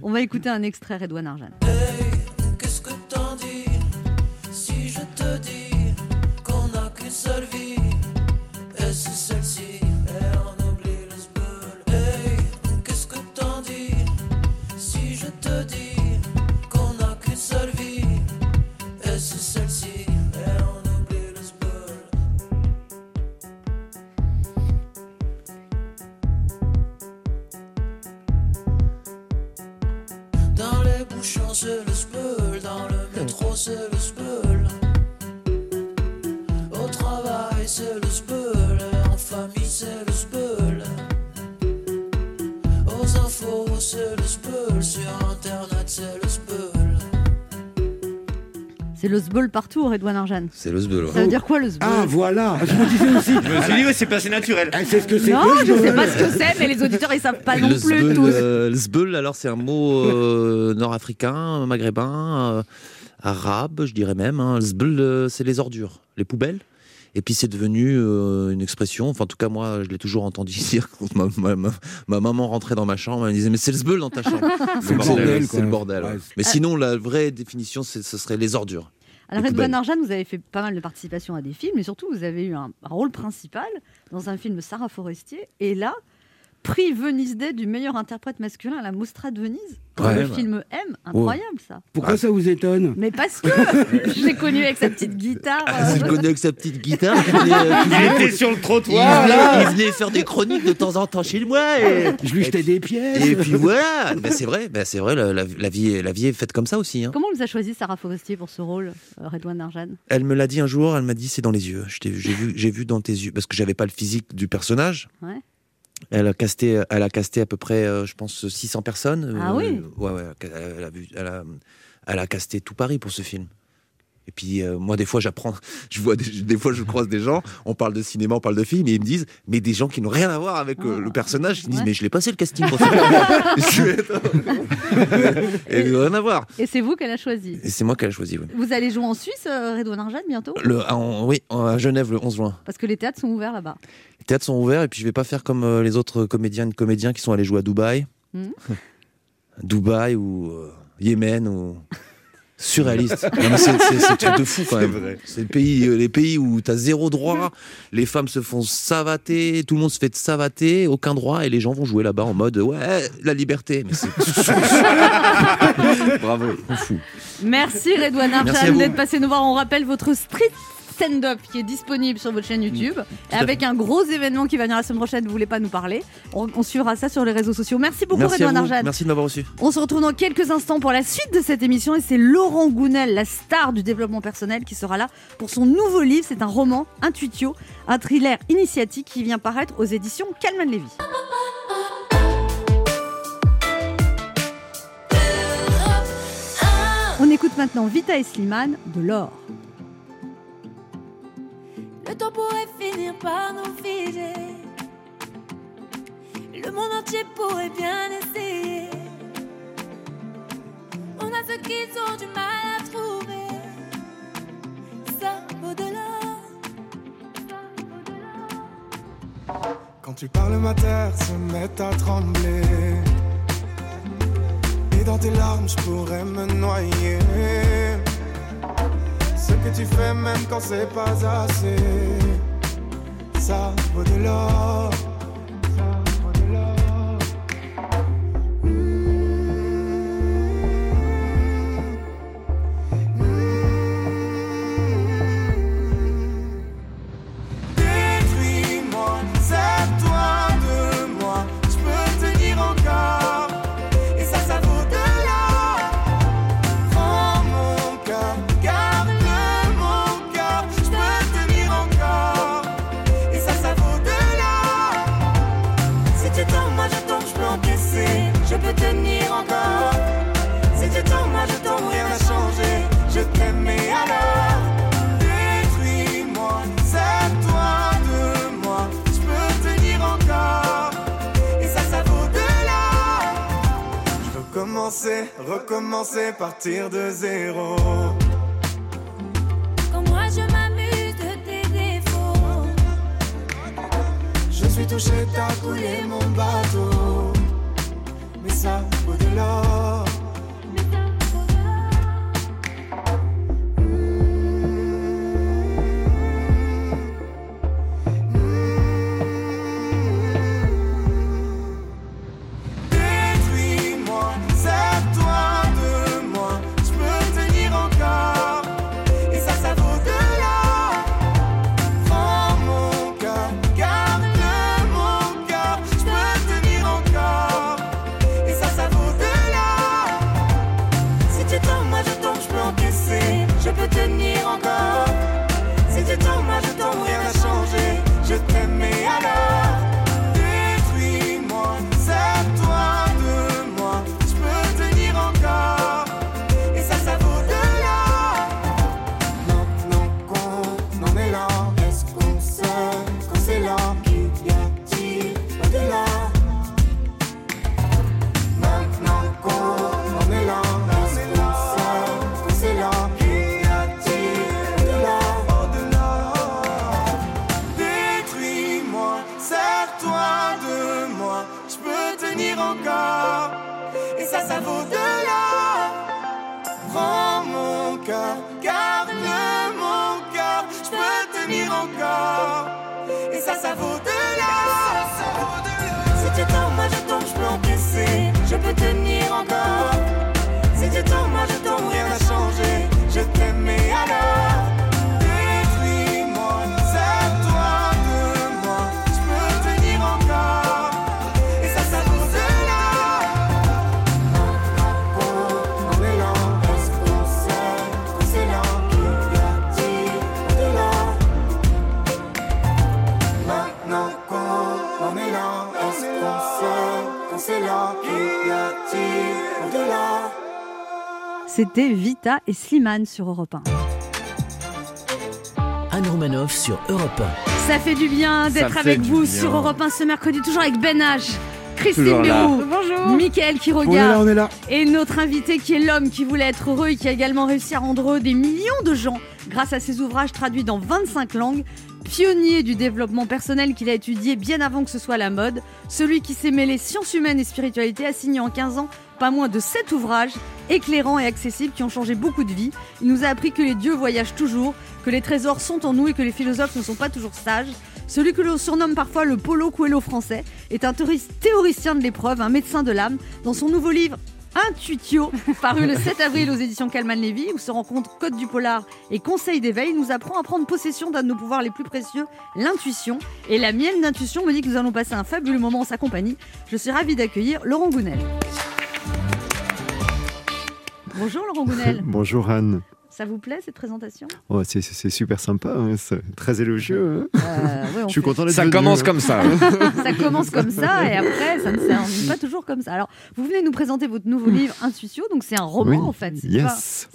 On va écouter un extrait, Redouanne Harjane. Hey, qu'est-ce que t'en dis si je te dis qu'on n'a qu'une seule vie? C'est celle-ci, et on oublie le spool. Hey, qu'est-ce que t'en dis si je te dis qu'on n'a qu'une seule vie? Et c'est celle-ci, et on oublie le spool. Dans les bouchons c'est le spool, dans le métro c'est le spool, au travail c'est le spool. C'est le spoil. Aux infos, c'est le spoil. Sur Internet, c'est le spoil. C'est le spoil partout, Redouanne Harjane. C'est le spoil. Ouais. Ça veut dire quoi le spoil? Ah voilà, je me disais aussi. Je me suis dit, c'est passé naturel. Ah, c'est ce que c'est. Non, que je sais pas ce que c'est, mais les auditeurs ils savent pas non plus tous. Le spoil, alors c'est un mot nord-africain, maghrébin, arabe, je dirais même. Le spoil, c'est les ordures, les poubelles. Et puis c'est devenu une expression, enfin en tout cas moi je l'ai toujours entendu dire quand ma maman rentrait dans ma chambre, elle me disait mais c'est le zbeul dans ta chambre. c'est le bordel. Ouais. Mais sinon la vraie définition ce serait les ordures. Alors Redouanne Harjane, vous avez fait pas mal de participations à des films, mais surtout vous avez eu un rôle principal dans un film Sarah Forestier, et là, prix Venice Day du meilleur interprète masculin à la Mostra de Venise. Film M, incroyable ça. Pourquoi ça vous étonne ? Mais parce que je l'ai connu avec sa petite guitare. Je l'ai connu avec sa petite guitare. Il était sur le trottoir. Il venait faire des chroniques de temps en temps chez moi. Je lui jetais des pièces. Et puis voilà. C'est vrai. La vie est faite comme ça aussi. Hein. Comment vous a choisi Sarah Forestier pour ce rôle, Redouanne Harjane ? Elle me l'a dit un jour. Elle m'a dit c'est dans les yeux. J'ai vu dans tes yeux parce que j'avais pas le physique du personnage. Ouais. Elle a casté à peu près, je pense, 600 personnes. Ah oui ? Ouais. Elle a casté tout Paris pour ce film. Et puis, moi, des fois, j'apprends, je croise des gens, on parle de cinéma, on parle de films, et ils me disent, mais des gens qui n'ont rien à voir avec le personnage, ils me disent, mais je l'ai passé le casting pour ça. Et rien à voir. Et c'est vous qu'elle a choisi. Et c'est moi qu'elle a choisi, oui. Vous allez jouer en Suisse, Redouanne Harjane, bientôt ? Oui, à Genève, le 11 juin. Parce que les théâtres sont ouverts là-bas. Les théâtres sont ouverts, et puis je vais pas faire comme les autres comédiennes et comédiens qui sont allés jouer à Dubaï. Dubaï ou Yémen ou... surréaliste. Non, mais c'est un truc de fou quand même. Vrai. C'est les pays où t'as zéro droit, les femmes se font savater, tout le monde se fait savater, aucun droit, et les gens vont jouer là-bas en mode ouais, la liberté. Mais c'est bravo, fou. Merci Redouanne Harjane d'être passé nous voir. On rappelle votre street stand-up qui est disponible sur votre chaîne YouTube, et avec un gros événement qui va venir la semaine prochaine, vous voulez pas nous parler, on suivra ça sur les réseaux sociaux. Merci beaucoup Redouanne Harjane. Merci de m'avoir reçu. On se retrouve dans quelques instants pour la suite de cette émission, et c'est Laurent Gounelle, la star du développement personnel, qui sera là pour son nouveau livre. C'est un roman, Intuitio, un thriller initiatique qui vient paraître aux éditions Calmann-Lévy. On écoute maintenant Vita et Slimane, de l'or. Le temps pourrait finir par nous figer. Le monde entier pourrait bien essayer. On a ceux qui ont du mal à trouver. Ça vaut de l'or. Quand tu parles, ma terre se met à trembler. Et dans tes larmes, je pourrais me noyer. Ce que tu fais même quand c'est pas assez, ça vaut de l'or. Recommencer, partir de zéro. Quand moi je m'amuse de tes défauts, je suis touché, t'as coulé mon bateau. Mais ça vaut de l'or. revenir encore. Et ça vaut de l'or. Prends mon cœur, garde mon cœur. Je peux tenir encore. Et ça vaut de l'or. Si tu tombes, moi je tombe, je peux encaisser. Je peux tenir encore. Si tu tombes, moi je tombe, rien n'a changé. Je t'aimais alors. C'était Vita et Slimane sur Europe 1. Anne Roumanoff sur Europe 1. Ça fait du bien d'être avec vous bien. Sur Europe 1 ce mercredi, toujours avec Benhadj, Christine Béroux, bonjour, Mickaël qui regarde, on est là. Et notre invité qui est l'homme qui voulait être heureux et qui a également réussi à rendre heureux des millions de gens grâce à ses ouvrages traduits dans 25 langues. Pionnier du développement personnel qu'il a étudié bien avant que ce soit la mode, celui qui s'est mêlé sciences humaines et spiritualité a signé en 15 ans pas moins de 7 ouvrages éclairants et accessibles qui ont changé beaucoup de vies. Il nous a appris que les dieux voyagent toujours, que les trésors sont en nous et que les philosophes ne sont pas toujours sages. Celui que l'on surnomme parfois le Paulo Coelho français est un théoricien de l'épreuve, un médecin de l'âme. Dans son nouveau livre Intuitio, paru le 7 avril aux éditions Calmann-Lévy, où se rencontrent Côte du Polar et Conseil d'éveil, nous apprend à prendre possession d'un de nos pouvoirs les plus précieux, l'intuition. Et la mienne d'intuition me dit que nous allons passer un fabuleux moment en sa compagnie. Je suis ravie d'accueillir Laurent Gounelle. Bonjour Laurent Gounelle. Bonjour Anne. Ça vous plaît cette présentation ? Oh, c'est super sympa, hein, c'est très élogieux. Hein. Ouais, je suis content d'être venu. Ça commence comme ça. Ça commence comme ça et après, ça ne s'arrête pas toujours comme ça. Alors, vous venez nous présenter votre nouveau livre Intuitio, donc c'est un roman en fait.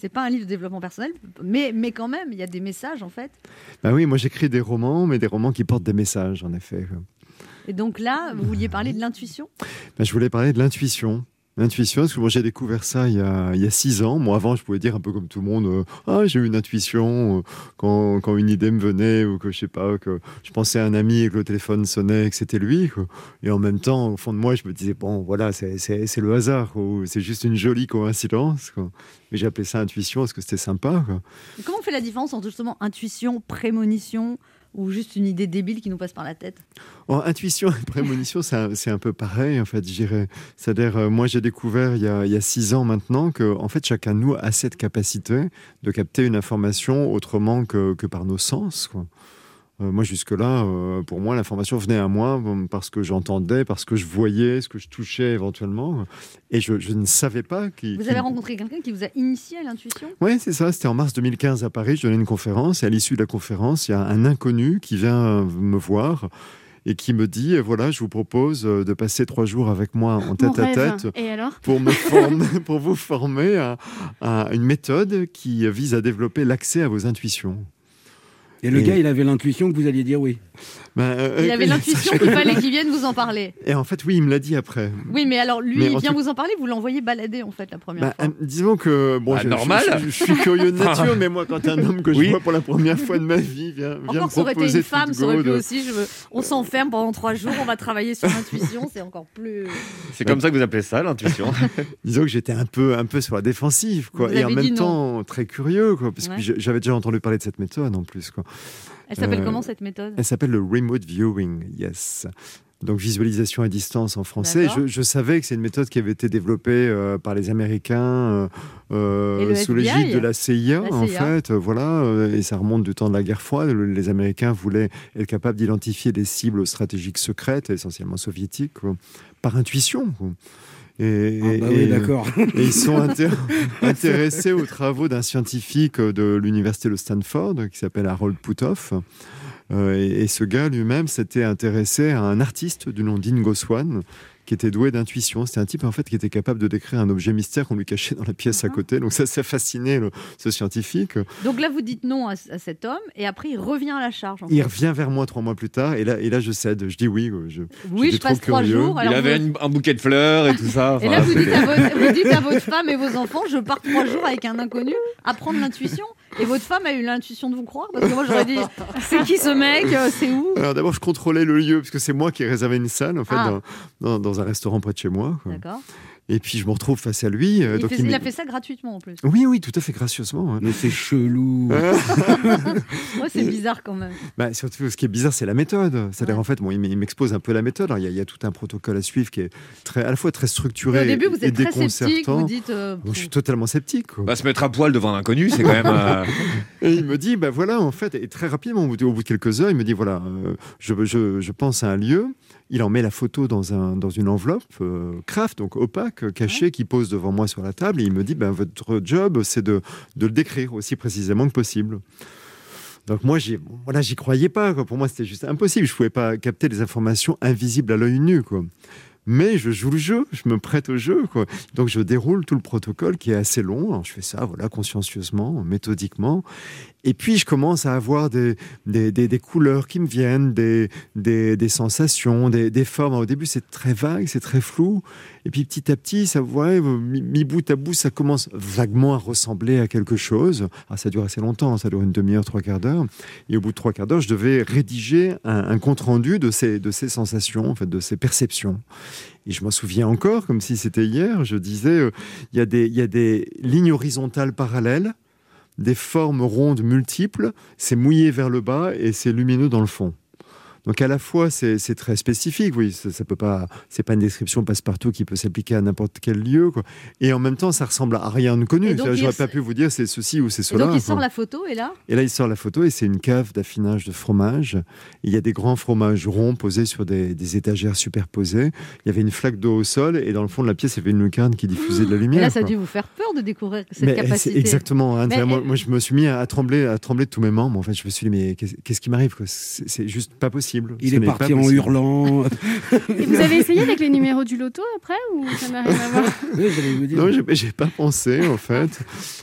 C'est pas un livre de développement personnel, mais quand même, il y a des messages en fait. Bah oui, moi j'écris des romans, mais des romans qui portent des messages en effet. Et donc là, vous vouliez parler de l'intuition ? Bah, je voulais parler de l'intuition. Intuition, parce que moi j'ai découvert ça il y a 6 ans. Moi avant je pouvais dire un peu comme tout le monde, j'ai eu une intuition quand une idée me venait ou que je sais pas, que je pensais à un ami et que le téléphone sonnait et que c'était lui. Quoi. Et en même temps, au fond de moi, je me disais bon voilà, c'est le hasard, quoi, ou c'est juste une jolie coïncidence. Quoi. Mais j'ai appelé ça intuition parce que c'était sympa. Quoi. Comment on fait la différence entre justement intuition, prémonition ? Ou juste une idée débile qui nous passe par la tête ? Intuition et prémonition, c'est un peu pareil, en fait, je dirais. C'est-à-dire, moi, j'ai découvert il y a 6 ans maintenant que, en fait, chacun de nous a cette capacité de capter une information autrement que par nos sens, quoi. Moi, jusque-là, pour moi, l'information venait à moi parce que j'entendais, parce que je voyais, ce que je touchais éventuellement. Et je ne savais pas qui... Vous avez rencontré quelqu'un qui vous a initié à l'intuition ? Oui, c'est ça. C'était en mars 2015 à Paris. Je donnais une conférence. Et à l'issue de la conférence, il y a un inconnu qui vient me voir et qui me dit, voilà, je vous propose de passer 3 jours avec moi en tête-à-tête pour vous former à une méthode qui vise à développer l'accès à vos intuitions. Et le gars, il avait l'intuition que vous alliez dire oui. Il avait l'intuition qu'il fallait qu'il vienne vous en parler. Et en fait, oui, il me l'a dit après. Oui, mais alors lui, il vient vous en parler, vous l'envoyez balader en fait la première fois. Disons que bon, je suis curieux de nature, mais moi, quand un homme que je vois pour la première fois de ma vie vient me proposer, ça aurait été une femme, ça aurait pu aussi. On s'enferme pendant 3 jours, on va travailler sur l'intuition, c'est encore plus. C'est comme ça que vous appelez ça l'intuition. Disons que j'étais un peu sur la défensive, quoi, et en même temps très curieux, quoi, parce que j'avais déjà entendu parler de cette méthode en plus, quoi. Elle s'appelle comment cette méthode ? Elle s'appelle le remote viewing, yes. Donc visualisation à distance en français. Je savais que c'est une méthode qui avait été développée par les Américains le sous l'égide de la CIA, en fait. Voilà, et ça remonte du temps de la guerre froide. Les Américains voulaient être capables d'identifier des cibles stratégiques secrètes, essentiellement soviétiques, quoi, par intuition, quoi. Et ils sont intéressés aux travaux d'un scientifique de l'université de Stanford qui s'appelle Harold Puthoff. Et ce gars lui-même s'était intéressé à un artiste du nom d'Ingo Swann qui était doué d'intuition. C'était un type en fait qui était capable de décrire un objet mystère qu'on lui cachait dans la pièce à côté. Donc ça fascinait ce scientifique. Donc là vous dites non à cet homme et après il revient à la charge. Il revient vers moi 3 mois plus tard et là je cède. Je dis oui. Je passe trop 3 jours. Alors il avait un bouquet de fleurs et tout ça. Et là vous dites à votre femme et vos enfants, je pars 3 jours avec un inconnu, apprendre l'intuition. Et votre femme a eu l'intuition de vous croire? Parce que moi, j'aurais dit, c'est qui ce mec? C'est où? Alors d'abord, je contrôlais le lieu, parce que c'est moi qui ai réservé une salle, en fait, dans un restaurant près de chez moi. Quoi. D'accord. Et puis, je me retrouve face à lui. Il a fait ça gratuitement, en plus. Oui, oui, tout à fait gracieusement. Hein. Mais c'est chelou. Moi, c'est bizarre, quand même. Bah, surtout, ce qui est bizarre, c'est la méthode. C'est-à-dire, en fait, bon, il m'expose un peu la méthode. Alors, il y a tout un protocole à suivre qui est très, à la fois très structuré et déconcertant. Au début, vous êtes très sceptique, vous dites... Bon, je suis totalement sceptique. Quoi. Bah, se mettre à poil devant l'inconnu, c'est quand même... Et il me dit, bah voilà, en fait, et très rapidement, au bout de quelques heures, il me dit, voilà, je pense à un lieu... Il en met la photo dans une enveloppe craft, donc opaque, cachée, qui pose devant moi sur la table. Et il me dit, ben, votre job, c'est de le décrire aussi précisément que possible. Donc moi, j'y croyais pas. Quoi. Pour moi, c'était juste impossible. Je ne pouvais pas capter des informations invisibles à l'œil nu. Quoi. Mais je joue le jeu, je me prête au jeu. Quoi. Donc je déroule tout le protocole qui est assez long. Alors, je fais ça voilà, consciencieusement, méthodiquement. Et puis, je commence à avoir des couleurs qui me viennent, des sensations, des formes. Alors, au début, c'est très vague, c'est très flou. Et puis, petit à petit, ça, bout à bout, ça commence vaguement à ressembler à quelque chose. Alors, ça dure assez longtemps, ça dure une demi-heure, 3 quarts d'heure. Et au bout de 3 quarts d'heure, je devais rédiger un compte-rendu de ces sensations, en fait, de ces perceptions. Et je m'en souviens encore, comme si c'était hier. Je disais, il y a des lignes horizontales parallèles, des formes rondes multiples, c'est mouillé vers le bas et c'est lumineux dans le fond. Donc à la fois c'est très spécifique, oui, ça peut pas, c'est pas une description passe-partout qui peut s'appliquer à n'importe quel lieu, quoi. Et en même temps ça ressemble à rien de connu. J'aurais pas pu vous dire c'est ceci ou c'est cela. Et donc il sort la photo et là il sort la photo et c'est une cave d'affinage de fromage. Il y a des grands fromages ronds posés sur des étagères superposées. Il y avait une flaque d'eau au sol et dans le fond de la pièce il y avait une lucarne qui diffusait de la lumière. Et là ça a dû vous faire peur de découvrir cette capacité. Exactement. Hein, moi je me suis mis à trembler de tous mes membres. En fait je me suis dit mais qu'est-ce qui m'arrive quoi, c'est juste pas possible. Il est parti en hurlant. Et vous avez essayé avec les numéros du loto après ou ça n'a rien à voir? Non, j'ai pas pensé en fait.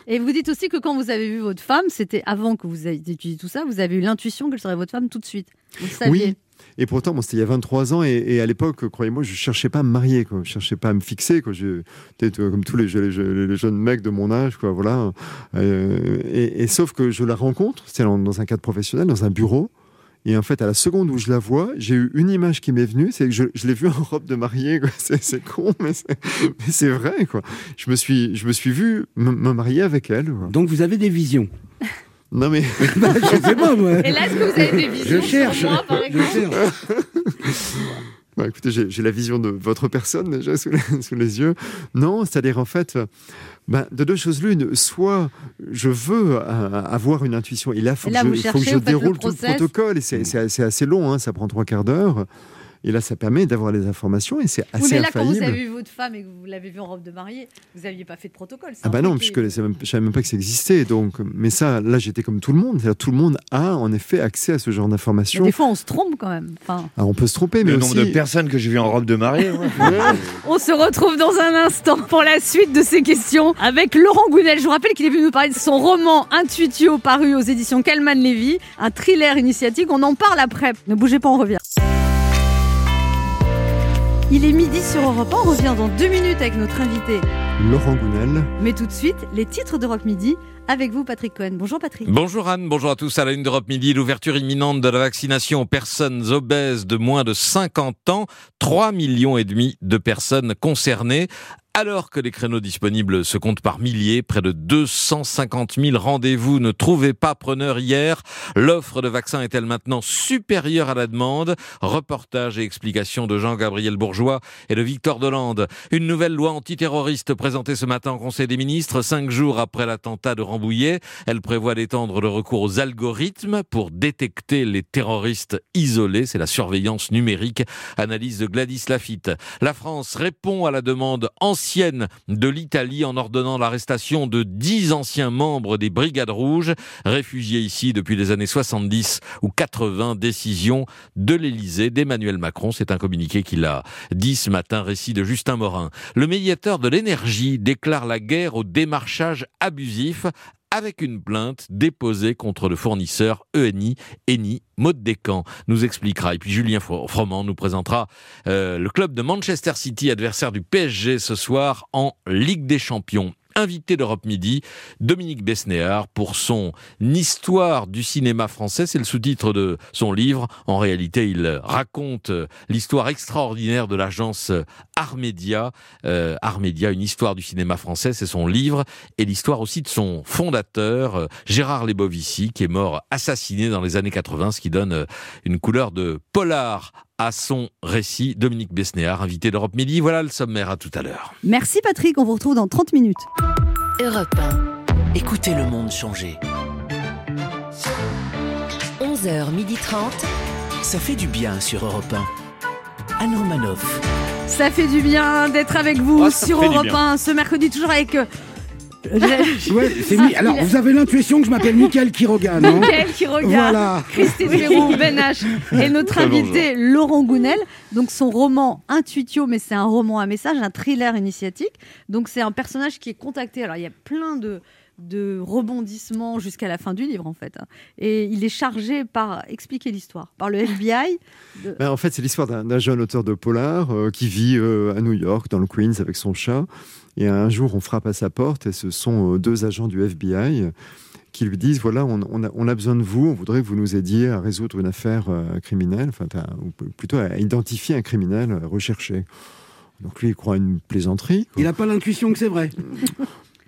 Et vous dites aussi que quand vous avez vu votre femme, c'était avant que vous ayez étudié tout ça, vous avez eu l'intuition qu'elle serait votre femme tout de suite. Vous le saviez. Oui. Et pourtant, bon, c'était il y a 23 ans, et à l'époque, croyez-moi, je ne cherchais pas à me marier, quoi. Je ne cherchais pas à me fixer, quoi. Peut-être comme tous les jeunes mecs de mon âge, quoi, voilà. Et sauf que je la rencontre, c'est dans un cadre professionnel, dans un bureau. Et en fait, à la seconde où je la vois, j'ai eu une image qui m'est venue, c'est que je l'ai vue en robe de mariée. Quoi. C'est con, mais c'est vrai. Quoi. Je me suis vu me marier avec elle. Quoi. Donc vous avez des visions? Non mais... bah, je sais pas, moi. Et là, est-ce que vous avez des visions? Je cherche. Sur moi, par exemple? Bah, écoutez, j'ai la vision de votre personne déjà sous les yeux. Non, c'est-à-dire en fait... Ben, de deux choses l'une, soit je veux avoir une intuition, et là il faut que je déroule tout le protocole, et c'est assez long, hein, ça prend 3 quarts d'heure, et là ça permet d'avoir les informations, et c'est assez infaillible. Mais là quand vous avez vu votre femme et que vous l'avez vue en robe de mariée, vous n'aviez pas fait de protocole. Ah bah non, puisque je ne savais même pas que ça existait, donc, mais ça, là j'étais comme tout le monde, c'est-à-dire tout le monde a en effet accès à ce genre d'informations. Mais des fois on se trompe quand même. Enfin... Ah, on peut se tromper, mais nombre de personnes que j'ai vues en robe de mariée. Ouais. On se retrouve dans un instant pour la suite de ces questions. Avec Laurent Gounelle, je vous rappelle qu'il est venu nous parler de son roman Intuitio paru aux éditions Calmann-Lévy, un thriller initiatique, on en parle après. Ne bougez pas, on revient. Il est midi sur Europe 1, on revient dans 2 minutes avec notre invité Laurent Gounelle. Mais tout de suite, les titres d'Europe Midi, avec vous Patrick Cohen. Bonjour Patrick. Bonjour Anne, bonjour à tous. À la une d'Europe Midi, l'ouverture imminente de la vaccination aux personnes obèses de moins de 50 ans. 3,5 millions de personnes concernées. Alors que les créneaux disponibles se comptent par milliers, près de 250 000 rendez-vous ne trouvaient pas preneur hier. L'offre de vaccins est-elle maintenant supérieure à la demande? Reportage et explications de Jean-Gabriel Bourgeois et de Victor Dolande. Une nouvelle loi antiterroriste présentée ce matin en Conseil des ministres, 5 jours après l'attentat de Rambouillet. Elle prévoit d'étendre le recours aux algorithmes pour détecter les terroristes isolés. C'est la surveillance numérique, analyse de Gladys Laffitte. La France répond à la demande ancienne de l'Italie en ordonnant l'arrestation de 10 anciens membres des Brigades Rouges, réfugiés ici depuis les années 70 ou 80, décision de l'Élysée d'Emmanuel Macron. C'est un communiqué qu'il a dit ce matin, récit de Justin Morin. Le médiateur de l'énergie déclare la guerre au démarchage abusif avec une plainte déposée contre le fournisseur Eni, Maud Descamps nous expliquera. Et puis Julien Froment nous présentera le club de Manchester City, adversaire du PSG ce soir en Ligue des Champions. invité d'Europe Midi, Dominique Besnéard, pour son Histoire du cinéma français. C'est le sous-titre de son livre. En réalité, il raconte l'histoire extraordinaire de l'agence Artmedia. Artmedia, une histoire du cinéma français, c'est son livre. Et l'histoire aussi de son fondateur, Gérard Lebovici, qui est mort assassiné dans les années 80, ce qui donne une couleur de polar à son récit. Dominique Besnéard, invité d'Europe Midi. Voilà le sommaire, à tout à l'heure. Merci Patrick, on vous retrouve dans 30 minutes. Europe 1, écoutez le monde changer. 11h30, ça fait du bien sur Europe 1. Anne Roumanoff. Ça fait du bien d'être avec vous sur Europe 1 ce mercredi, toujours avec... Ouais, c'est mis. Alors, vous avez l'intuition que je m'appelle Michael Quiroga, non ? Michael Quiroga, voilà. Christine Béroux, Benhadj et notre invité Laurent Gounelle. Donc, son roman Intuitio, mais c'est un roman à message, un thriller initiatique. Donc, c'est un personnage qui est contacté. Alors, il y a plein de rebondissements jusqu'à la fin du livre, en fait. Et il est chargé par expliquer l'histoire, par le FBI. En fait, c'est l'histoire d'un jeune auteur de polar qui vit à New York, dans le Queens, avec son chat. Et un jour, on frappe à sa porte et ce sont deux agents du FBI qui lui disent « Voilà, on a besoin de vous, on voudrait que vous nous aidiez à résoudre une affaire criminelle, enfin, ou plutôt à identifier un criminel recherché. » Donc lui, il croit une plaisanterie. Il n'a pas l'intuition que c'est vrai.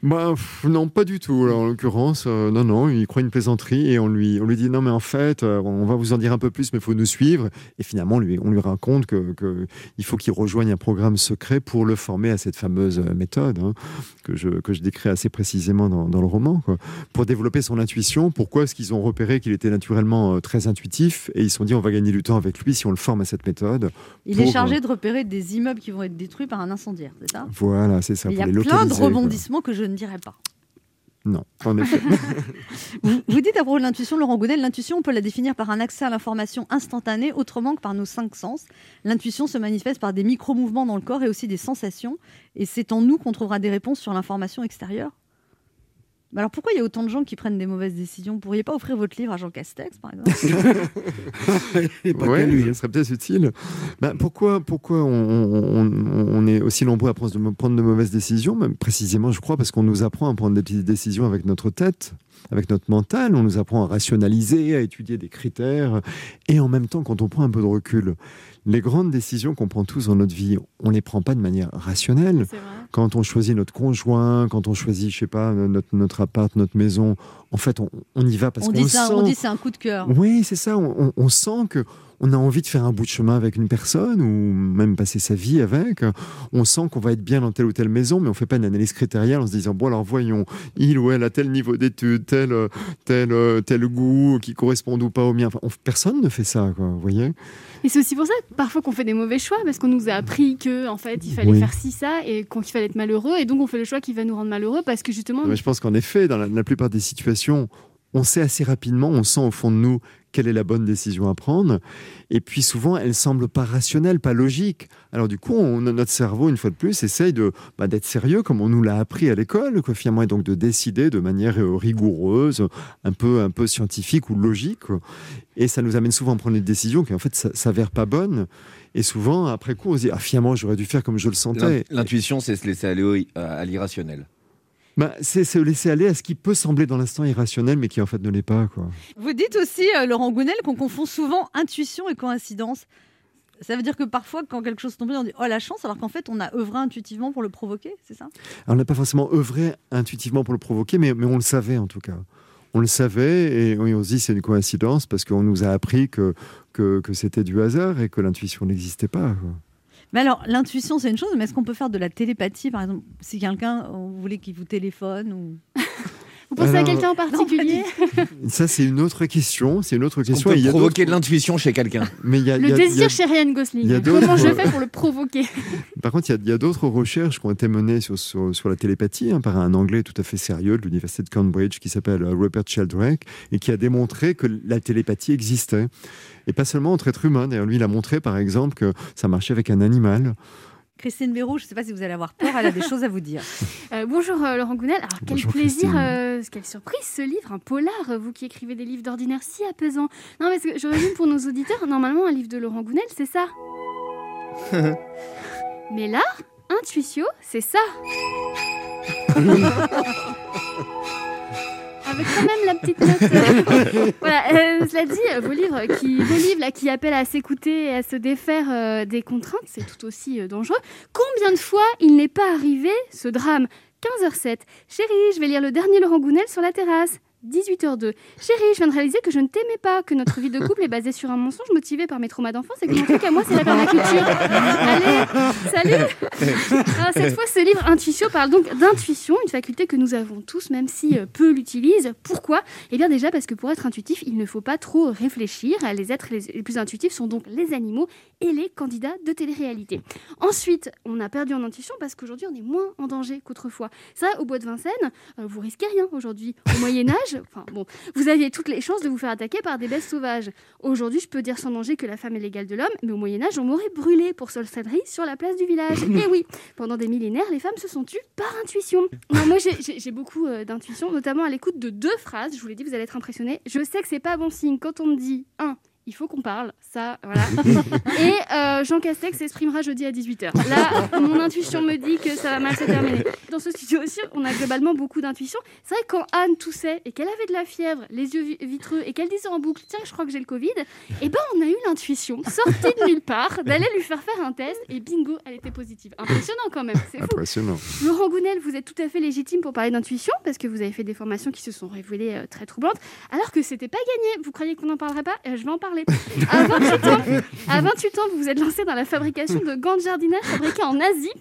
Non, pas du tout. Alors, en l'occurrence, non, il croit une plaisanterie et on lui dit « Non, mais en fait, on va vous en dire un peu plus, mais il faut nous suivre. » Et finalement, on lui raconte qu'il faut qu'il rejoigne un programme secret pour le former à cette fameuse méthode que je décris assez précisément dans le roman, pour développer son intuition. Pourquoi est-ce qu'ils ont repéré qu'il était naturellement très intuitif et ils se sont dit « On va gagner du temps avec lui si on le forme à cette méthode. » Il est chargé de repérer des immeubles qui vont être détruits par un incendiaire, c'est ça ? Voilà, c'est ça. Il y a plein de rebondissements que je ne dirais pas. Non, en effet. Vous dites à propos de l'intuition, Laurent Gounelle, l'intuition, on peut la définir par un accès à l'information instantanée, autrement que par nos 5 sens. L'intuition se manifeste par des micro-mouvements dans le corps et aussi des sensations. Et c'est en nous qu'on trouvera des réponses sur l'information extérieure. Mais alors pourquoi il y a autant de gens qui prennent des mauvaises décisions ? Vous ne pourriez pas offrir votre livre à Jean Castex, par exemple ? Oui, ça serait peut-être utile. Pourquoi on est aussi nombreux à prendre de mauvaises décisions ? Précisément, je crois, parce qu'on nous apprend à prendre des décisions avec notre tête, avec notre mental. On nous apprend à rationaliser, à étudier des critères. Et en même temps, quand on prend un peu de recul, les grandes décisions qu'on prend tous dans notre vie, on ne les prend pas de manière rationnelle. Quand on choisit notre conjoint, quand on choisit, je sais pas, notre appart, notre maison, en fait, on y va parce qu'on sent... On dit c'est un coup de cœur. Oui, c'est ça. On sent qu'on a envie de faire un bout de chemin avec une personne ou même passer sa vie avec. On sent qu'on va être bien dans telle ou telle maison, mais on ne fait pas une analyse critérielle en se disant « Bon, alors voyons, il ou elle a tel niveau d'études, tel goût qui correspond ou pas au mien. » Enfin, personne ne fait ça, vous voyez. Et c'est aussi pour ça, parfois, qu'on fait des mauvais choix parce qu'on nous a appris qu'en fait, il fallait faire ci, ça et qu'il fallait être malheureux. Et donc, on fait le choix qui va nous rendre malheureux parce que justement... Mais je pense qu'en effet, dans la plupart des situations, on sait assez rapidement, on sent au fond de nous quelle est la bonne décision à prendre. Et puis souvent, elle ne semble pas rationnelle, pas logique. Alors du coup, notre cerveau, une fois de plus, essaye d'être sérieux, comme on nous l'a appris à l'école, quoi, finalement, et donc de décider de manière rigoureuse, un peu scientifique ou logique. Quoi. Et ça nous amène souvent à prendre des décisions qui, en fait, s'avèrent pas bonnes. Et souvent, après coup, on se dit « Ah, finalement, j'aurais dû faire comme je le sentais. » L'intuition, c'est se laisser aller à l'irrationnel. C'est se laisser aller à ce qui peut sembler dans l'instant irrationnel, mais qui en fait ne l'est pas. Quoi. Vous dites aussi, Laurent Gounelle, qu'on confond souvent intuition et coïncidence. Ça veut dire que parfois, quand quelque chose tombe, on dit « Oh, la chance !» alors qu'en fait, on a œuvré intuitivement pour le provoquer, c'est ça ? Alors, on n'a pas forcément œuvré intuitivement pour le provoquer, mais on le savait en tout cas. On le savait et on se dit c'est une coïncidence parce qu'on nous a appris que c'était du hasard et que l'intuition n'existait pas. Quoi. Mais alors, l'intuition, c'est une chose, mais est-ce qu'on peut faire de la télépathie, par exemple ? Si quelqu'un, vous voulez qu'il vous téléphone ou... Vous pensez à quelqu'un en particulier ? Ça, c'est une autre question. On peut provoquer de l'intuition chez quelqu'un. Mais le désir chez Ryan Gosling. Comment je fais pour le provoquer ? Par contre, il y a d'autres recherches qui ont été menées sur la télépathie par un Anglais tout à fait sérieux de l'université de Cambridge qui s'appelle Rupert Sheldrake et qui a démontré que la télépathie existait. Et pas seulement entre êtres humains. D'ailleurs, lui, il a montré, par exemple, que ça marchait avec un animal. Christine Béroux, je ne sais pas si vous allez avoir peur, elle a des choses à vous dire. Bonjour Laurent Gounelle, bonjour, plaisir, quelle surprise ce livre, un polar, vous qui écrivez des livres d'ordinaire si apaisants. Non mais je résume pour nos auditeurs, normalement un livre de Laurent Gounelle c'est ça. Mais là, Intuitio c'est ça. Avec quand même la petite note. Voilà, cela dit, vos livres là, qui appellent à s'écouter et à se défaire des contraintes, c'est tout aussi dangereux. Combien de fois il n'est pas arrivé ce drame ? 15h07. Chérie, je vais lire le dernier Laurent Gounelle sur la terrasse. 18h02. Chérie, je viens de réaliser que je ne t'aimais pas, que notre vie de couple est basée sur un mensonge motivé par mes traumas d'enfance et que mon truc à moi, c'est la permaculture. Allez, salut. Alors, cette fois, ce livre Intuitio parle donc d'intuition, une faculté que nous avons tous, même si peu l'utilisent. Pourquoi ? Eh bien déjà parce que pour être intuitif, il ne faut pas trop réfléchir. Les êtres les plus intuitifs sont donc les animaux et les candidats de télé-réalité. Ensuite, on a perdu en intuition parce qu'aujourd'hui, on est moins en danger qu'autrefois. Ça, au bois de Vincennes, vous risquez rien aujourd'hui. Au Moyen-Âge, enfin, bon, vous aviez toutes les chances de vous faire attaquer par des bêtes sauvages. Aujourd'hui, je peux dire sans danger que la femme est l'égale de l'homme, mais au Moyen-Âge, on m'aurait brûlé pour sorcellerie sur la place du village. Et oui, pendant des millénaires, les femmes se sont tues par intuition. Non, moi, j'ai beaucoup d'intuition, notamment à l'écoute de deux phrases. Je vous l'ai dit, vous allez être impressionnés. Je sais que c'est pas bon signe quand on me dit un. Il faut qu'on parle, ça, voilà. Et Jean Castex s'exprimera jeudi à 18h. Là, mon intuition me dit que ça va mal se terminer. Dans ce studio aussi, on a globalement beaucoup d'intuition. C'est vrai que quand Anne toussait et qu'elle avait de la fièvre, les yeux vitreux, et qu'elle disait en boucle « Tiens, je crois que j'ai le Covid », eh ben, on a eu l'intuition, sortie de nulle part, d'aller lui faire faire un test, et bingo, elle était positive. Impressionnant quand même, c'est fou. Impressionnant. Laurent Gounelle, vous êtes tout à fait légitime pour parler d'intuition, parce que vous avez fait des formations qui se sont révélées très troublantes, alors que c'était pas gagné. Vous croyez qu'on n'en parlerait pas ? Je vais en parler. À 28 ans, vous vous êtes lancé dans la fabrication de gants de jardinage fabriqués en Asie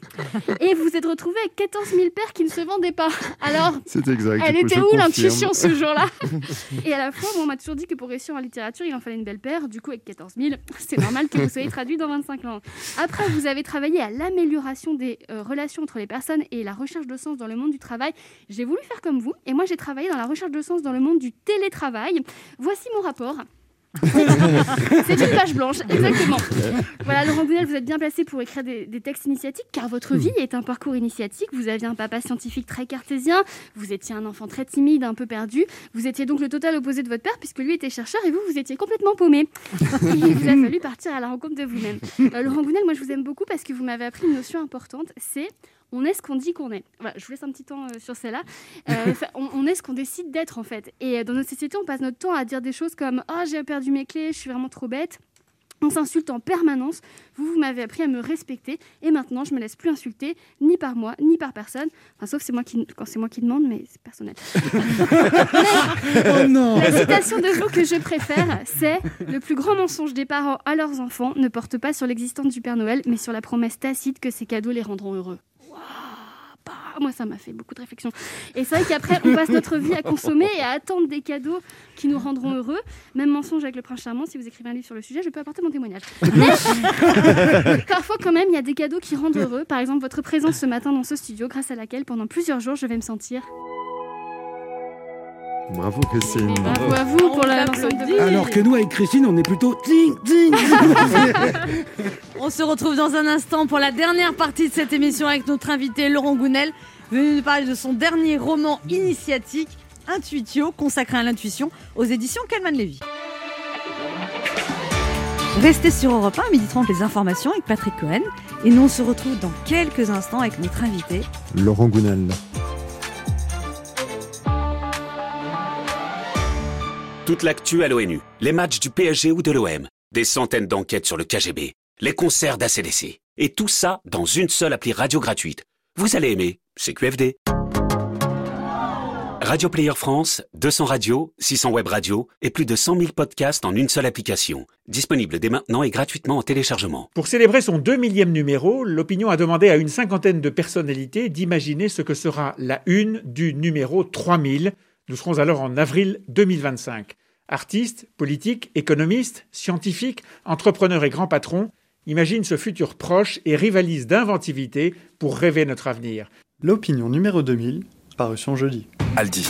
et vous vous êtes retrouvé avec 14 000 paires qui ne se vendaient pas. Alors, c'est exact, elle était où l'intuition ce jour-là ? Et à la fois, on m'a toujours dit que pour réussir en littérature, il en fallait une belle paire. Du coup, avec 14 000, c'est normal que vous soyez traduit dans 25 langues. Après, vous avez travaillé à l'amélioration des relations entre les personnes et la recherche de sens dans le monde du travail. J'ai voulu faire comme vous et moi, j'ai travaillé dans la recherche de sens dans le monde du télétravail. Voici mon rapport. C'est une page blanche, exactement. Voilà, Laurent Gounelle, vous êtes bien placé pour écrire des textes initiatiques, car votre vie est un parcours initiatique. Vous aviez un papa scientifique très cartésien, vous étiez un enfant très timide, un peu perdu. Vous étiez donc le total opposé de votre père, puisque lui était chercheur et vous, vous étiez complètement paumé. Il vous a fallu partir à la rencontre de vous-même. Laurent Gounelle, moi je vous aime beaucoup parce que vous m'avez appris une notion importante, c'est... on est ce qu'on dit qu'on est. Voilà, je vous laisse un petit temps sur celle-là. On est ce qu'on décide d'être, en fait. Et dans notre société, on passe notre temps à dire des choses comme « Ah, j'ai perdu mes clés, je suis vraiment trop bête ». On s'insulte en permanence. Vous m'avez appris à me respecter. Et maintenant, je ne me laisse plus insulter, ni par moi, ni par personne. Enfin, sauf quand c'est moi qui demande, mais c'est personnel. Oh non. La citation de Flo que je préfère, c'est « Le plus grand mensonge des parents à leurs enfants ne porte pas sur l'existence du Père Noël, mais sur la promesse tacite que ces cadeaux les rendront heureux. » Moi, ça m'a fait beaucoup de réflexion. Et c'est vrai qu'après, on passe notre vie à consommer et à attendre des cadeaux qui nous rendront heureux. Même mensonge avec le prince charmant. Si vous écrivez un livre sur le sujet, je peux apporter mon témoignage. Mais parfois, quand même, il y a des cadeaux qui rendent heureux. Par exemple, votre présence ce matin dans ce studio, grâce à laquelle, pendant plusieurs jours, je vais me sentir... Bravo Christine. Bravo à vous pour la leçon de vie. Alors que nous avec Christine, on est plutôt ting ting. On se retrouve dans un instant pour la dernière partie de cette émission avec notre invité Laurent Gounelle, venu nous parler de son dernier roman initiatique Intuitio, consacré à l'intuition, aux éditions Calmann-Lévy. Restez sur Europe 1, 12h30, les informations avec Patrick Cohen. Et nous on se retrouve dans quelques instants avec notre invité Laurent Gounelle. Toute l'actu à l'ONU, les matchs du PSG ou de l'OM, des centaines d'enquêtes sur le KGB, les concerts d'ACDC. Et tout ça dans une seule appli radio gratuite. Vous allez aimer, c'est QFD. Radio Player France, 200 radios, 600 web radios et plus de 100 000 podcasts en une seule application. Disponible dès maintenant et gratuitement en téléchargement. Pour célébrer son 2 000e numéro, l'Opinion a demandé à une cinquantaine de personnalités d'imaginer ce que sera la une du numéro 3000. Nous serons alors en avril 2025. Artistes, politiques, économistes, scientifiques, entrepreneurs et grands patrons imaginent ce futur proche et rivalisent d'inventivité pour rêver notre avenir. L'opinion numéro 2000, parution jeudi. Aldi.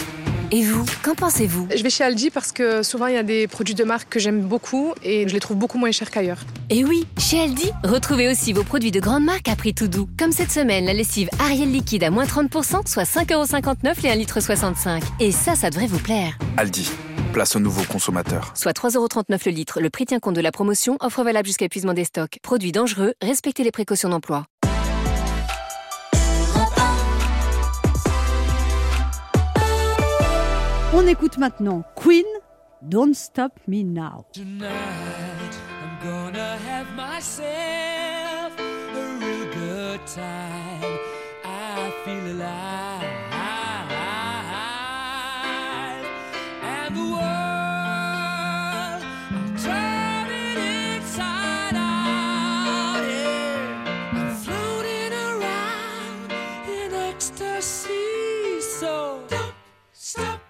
Et vous, qu'en pensez-vous ? Je vais chez Aldi parce que souvent il y a des produits de marque que j'aime beaucoup et je les trouve beaucoup moins chers qu'ailleurs. Et oui, chez Aldi, retrouvez aussi vos produits de grande marque à prix tout doux. Comme cette semaine, la lessive Ariel liquide à moins 30%, soit 5,59€ les 1,65 litre. Et ça devrait vous plaire. Aldi, place aux nouveaux consommateurs. Soit 3,39€ le litre, le prix tient compte de la promotion, offre valable jusqu'à épuisement des stocks. Produits dangereux, respectez les précautions d'emploi. On écoute maintenant Queen, Don't Stop Me Now. Tonight, I'm gonna have myself a real good time. I feel alive. And the world, I'm turning inside out. Yeah. I'm floating around in ecstasy. So don't stop.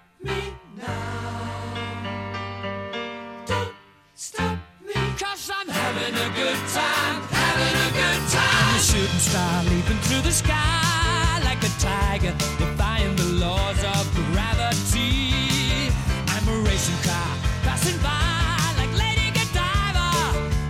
Having a good time, having a good time. I'm a shooting star leaping through the sky like a tiger, defying the laws of gravity. I'm a racing car passing by like Lady Godiva.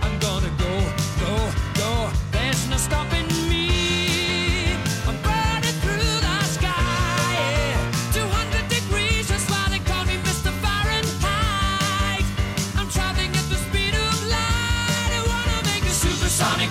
I'm gonna go, go, go. There's no stopping me. I'm burning through the sky, yeah. 200 degrees, that's why they call me Mr. Fahrenheit. I'm traveling at the speed of light. Sonic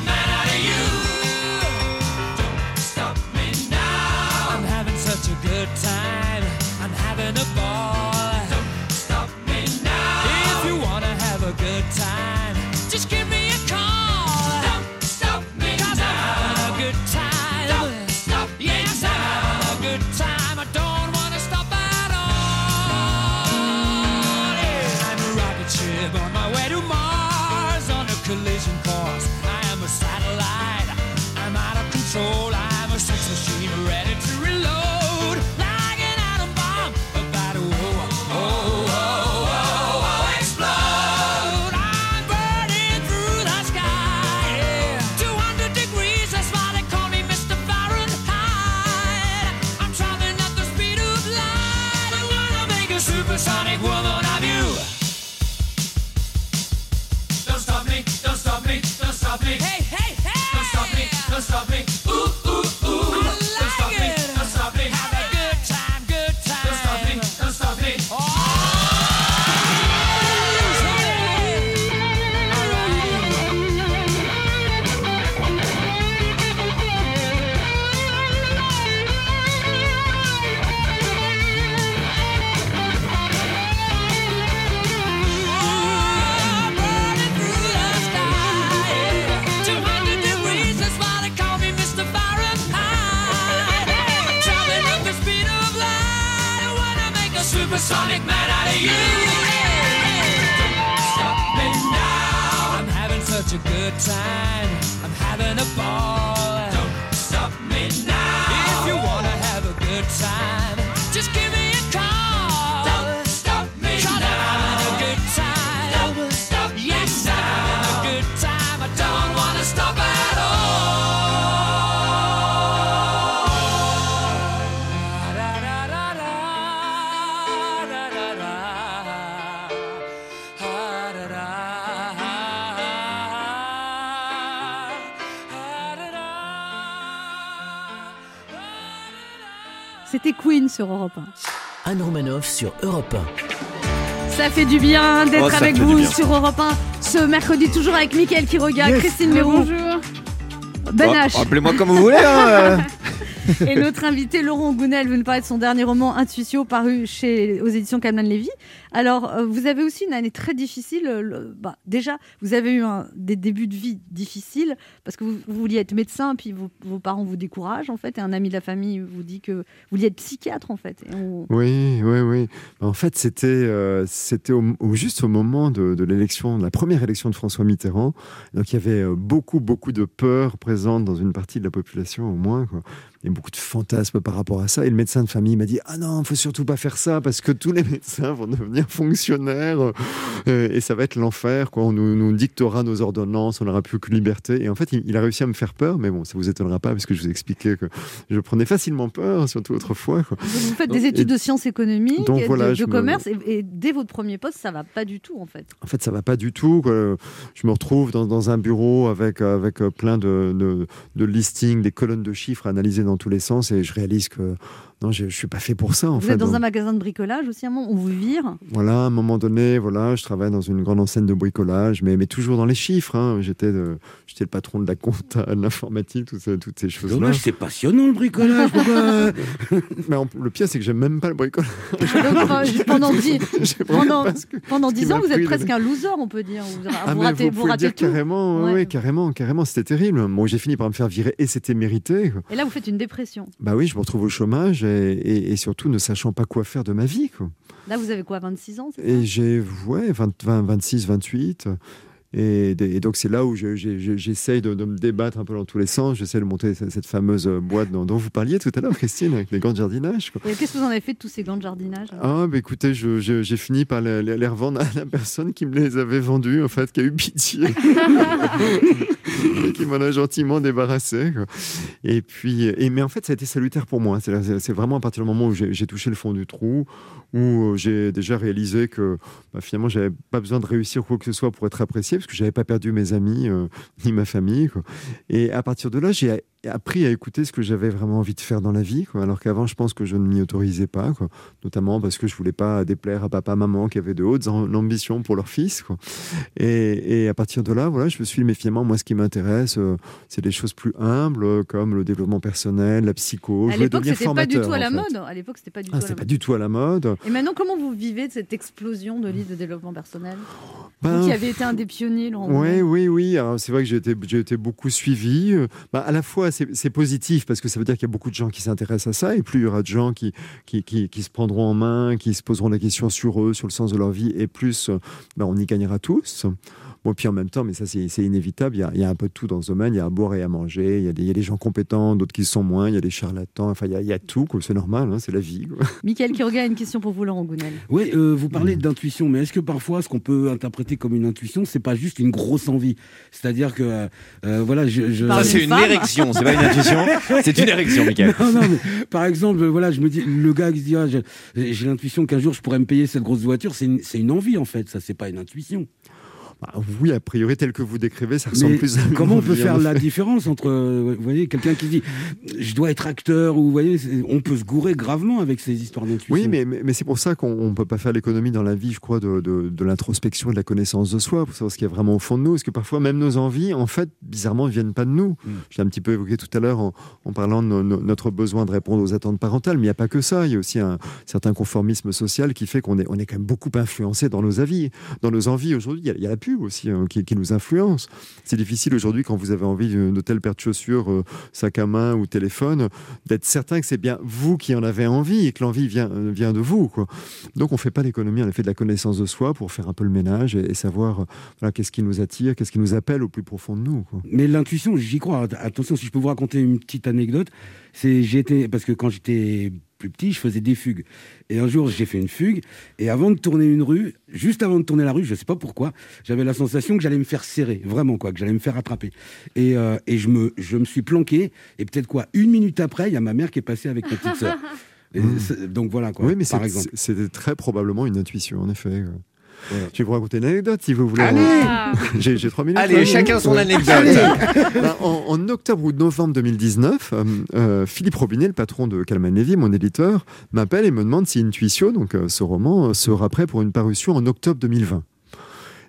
man out of you. Don't stop me now. I'm having such a good time. I'm having a ball. Don't stop me now. If you want to have a good time, just give me a call. Don't stop me now. I'm having a good time. Don't stop me now. Yes, I'm having a good time. I don't want to stop at all. Yeah. I'm a rocket ship on my way to Mars on a collision course. Satellite, I'm out of control. I'm a sex machine ready to reload, like an atom bomb about to explode. I'm burning through the sky, yeah. 200 degrees, that's why they call me Mr. Fahrenheit. I'm traveling at the speed of light. I wanna make a supersonic woman of you. Don't stop me, don't stop me, don't stop me. Hey. Don't stop me, ooh, ooh, ooh. I like it. Don't stop me, have a good time, don't stop me, don't stop me. Sonic man out of you. Don't stop me now. I'm having such a good time. I'm having a ball. Don't stop me now. If you want to have a good time, just give me a call. Don't stop me now. I'm having a good time. Don't stop me now. Yes, I'm having a good time. I don't want to stop at all. C'était Queen sur Europe 1. Anne Roumanoff sur Europe 1. Ça fait du bien d'être avec vous sur Europe 1 ce mercredi, toujours avec Mickaël qui regarde, yes. Christine Méron. Bonjour. Benhadj. Appelez-moi comme vous voulez. Hein. Et notre invité Laurent Gounelle veut nous parler de son dernier roman Intuitio, paru aux éditions Calmann-Lévy. Alors, vous avez aussi une année très difficile. Déjà, vous avez eu des débuts de vie difficiles parce que vous vouliez être médecin, puis vos parents vous découragent en fait, et un ami de la famille vous dit que vous vouliez être psychiatre en fait. Oui. En fait, c'était juste au moment de l'élection, de la première élection de François Mitterrand. Donc, il y avait beaucoup de peur présente dans une partie de la population au moins, quoi. Il y a beaucoup de fantasmes par rapport à ça. Et le médecin de famille m'a dit « Ah non, il ne faut surtout pas faire ça parce que tous les médecins vont devenir fonctionnaires et ça va être l'enfer. » On nous dictera nos ordonnances, on n'aura plus que liberté. Et en fait, il a réussi à me faire peur. Mais bon, ça ne vous étonnera pas parce que je vous expliquais que je prenais facilement peur, surtout autrefois. Quoi. Vous faites des études de sciences économiques, de commerce et dès votre premier poste, ça ne va pas du tout en fait. En fait, ça ne va pas du tout. Quoi. Je me retrouve dans un bureau avec plein de listings, des colonnes de chiffres analysées dans tous les sens et je réalise que Non, je ne suis pas fait pour ça, en fait. Vous êtes dans un magasin de bricolage aussi, à un moment, on vous vire. Voilà, à un moment donné, voilà, je travaille dans une grande enseigne de bricolage, mais toujours dans les chiffres. Hein. J'étais le patron de la compta, de l'informatique, toutes ces choses-là. Dommage, c'est passionnant, le bricolage. Mais le pire, c'est que je n'aime même pas le bricolage. Pendant 10 ans, vous êtes presque un loser, on peut dire. Vous ratez tout. Carrément, ouais. Oui, carrément, c'était terrible. Bon, j'ai fini par me faire virer et c'était mérité. Et là, vous faites une dépression. Bah oui, je me retrouve au chômage. Et surtout ne sachant pas quoi faire de ma vie, quoi. Là, vous avez quoi, 26 ans, c'est ça ? Et j'ai 26, 28. Et donc, c'est là où j'essaye de me débattre un peu dans tous les sens. J'essaie de monter cette fameuse boîte dont vous parliez tout à l'heure, Christine, avec les gants de jardinage, quoi. Et qu'est-ce que vous en avez fait de tous ces gants de jardinage ? Ah, bah, écoutez, j'ai fini par les revendre à la personne qui me les avait vendus, en fait, qui a eu pitié. Et qui m'en a gentiment débarrassé, quoi. Et puis, mais en fait, ça a été salutaire pour moi. C'est vraiment à partir du moment où j'ai touché le fond du trou, où j'ai déjà réalisé que finalement, j'avais pas besoin de réussir quoi que ce soit pour être apprécié, parce que j'avais pas perdu mes amis ni ma famille, quoi. Et à partir de là, j'ai appris à écouter ce que j'avais vraiment envie de faire dans la vie, quoi. Alors qu'avant, je pense que je ne m'y autorisais pas, quoi. Notamment parce que je voulais pas déplaire à papa, maman, qui avaient de hautes ambitions pour leur fils, quoi. Et à partir de là, voilà, je me suis méfiamment, moi, ce qui m'intéresse, c'est des choses plus humbles, comme le développement personnel, la psycho. À l'époque, c'était pas du tout à la mode. À l'époque, c'était pas du tout. Ah, c'est pas du tout à la mode. Et maintenant, comment vous vivez de cette explosion de livres de développement personnel ? Vous qui avez été un des pionniers, Laurent Gounelle. Oui. Alors, c'est vrai que j'ai été beaucoup suivi. À la fois, c'est positif parce que ça veut dire qu'il y a beaucoup de gens qui s'intéressent à ça et plus il y aura de gens qui se prendront en main, qui se poseront la question sur eux, sur le sens de leur vie et plus on y gagnera tous. Bon, puis en même temps, mais ça c'est inévitable, il y a un peu de tout dans ce domaine, il y a à boire et à manger, il y a des gens compétents, d'autres qui sont moins, il y a des charlatans, enfin il y a tout, quoi. C'est normal, hein, c'est la vie, quoi. Michael Kyrga a une question pour vous, Laurent Gounelle. Oui, vous parlez d'intuition, mais est-ce que parfois ce qu'on peut interpréter comme une intuition, c'est pas juste une grosse envie ? C'est-à-dire que, voilà... Ça c'est une érection, c'est pas une intuition, c'est une érection, Michael. Non, mais, par exemple, voilà, je me dis, le gars qui dit, j'ai l'intuition qu'un jour je pourrais me payer cette grosse voiture, c'est une envie en fait, ça c'est pas une intuition. Bah oui, a priori, tel que vous décrivez, ça ressemble mais plus à... Comment on peut faire la différence entre, vous voyez, quelqu'un qui dit « je dois être acteur » ou, vous voyez, on peut se gourer gravement avec ces histoires d'intuition. Oui, mais c'est pour ça qu'on ne peut pas faire l'économie dans la vie, je crois, de l'introspection et de la connaissance de soi, pour savoir ce qu'il y a vraiment au fond de nous. Parce que parfois, même nos envies, en fait, bizarrement, ne viennent pas de nous. Je l'ai un petit peu évoqué tout à l'heure en parlant de notre besoin de répondre aux attentes parentales, mais il n'y a pas que ça. Il y a aussi un certain conformisme social qui fait qu'on est quand même beaucoup influencé dans nos avis, dans nos envies. Aujourd'hui, il y a la aussi qui nous influence. C'est difficile aujourd'hui, quand vous avez envie de telle paire de chaussures, sac à main ou téléphone, d'être certain que c'est bien vous qui en avez envie et que l'envie vient de vous, quoi. Donc on ne fait pas l'économie, on fait de la connaissance de soi pour faire un peu le ménage et savoir voilà, qu'est-ce qui nous attire, qu'est-ce qui nous appelle au plus profond de nous, quoi. Mais l'intuition, j'y crois. Attention, si je peux vous raconter une petite anecdote, parce que quand j'étais plus petit, je faisais des fugues. Et un jour, j'ai fait une fugue. Et juste avant de tourner la rue, je ne sais pas pourquoi, j'avais la sensation que j'allais me faire serrer. Vraiment, quoi, que j'allais me faire attraper. Et je me suis planqué. Et peut-être quoi, 1 minute après, il y a ma mère qui est passée avec ma petite sœur. Donc voilà, quoi. Oui, mais par exemple. C'était très probablement une intuition, en effet. Ouais. Je vais vous raconter une anecdote si vous voulez. Allez, j'ai 3 minutes. Allez, chacun son anecdote. Ben, en octobre ou novembre 2019, Philippe Robinet, le patron de Calmann-Lévy, mon éditeur, m'appelle et me demande si Intuitio, donc ce roman, sera prêt pour une parution en octobre 2020.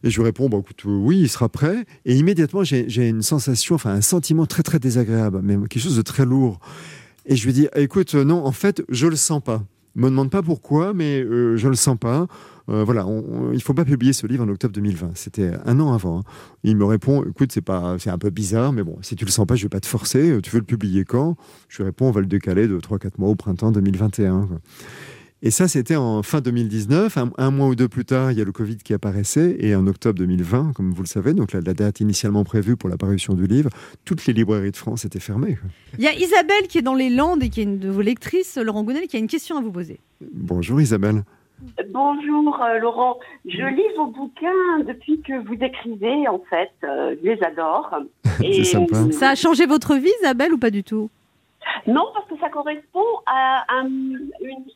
Et je lui réponds, écoute, oui, il sera prêt. Et immédiatement, j'ai une sensation, enfin un sentiment très très désagréable, mais quelque chose de très lourd. Et je lui dis, écoute, non, en fait, je le sens pas. Me demande pas pourquoi, mais je le sens pas. Voilà, il ne faut pas publier ce livre en octobre 2020. C'était un an avant. Hein. Il me répond, écoute, c'est un peu bizarre, mais bon, si tu ne le sens pas, je ne vais pas te forcer. Tu veux le publier quand ? Je lui réponds, on va le décaler de 3-4 mois au printemps 2021. Quoi. Et ça, c'était en fin 2019. Un mois ou deux plus tard, il y a le Covid qui apparaissait. Et en octobre 2020, comme vous le savez, donc la date initialement prévue pour la parution du livre, toutes les librairies de France étaient fermées. Il y a Isabelle qui est dans les Landes et qui est une de vos lectrices, Laurent Gounelle, qui a une question à vous poser. Bonjour Isabelle. Bonjour Laurent, je lis vos bouquins depuis que vous écrivez en fait, je les adore. C'est sympa. Ça a changé votre vie Isabelle ou pas du tout ? Non, parce que ça correspond à une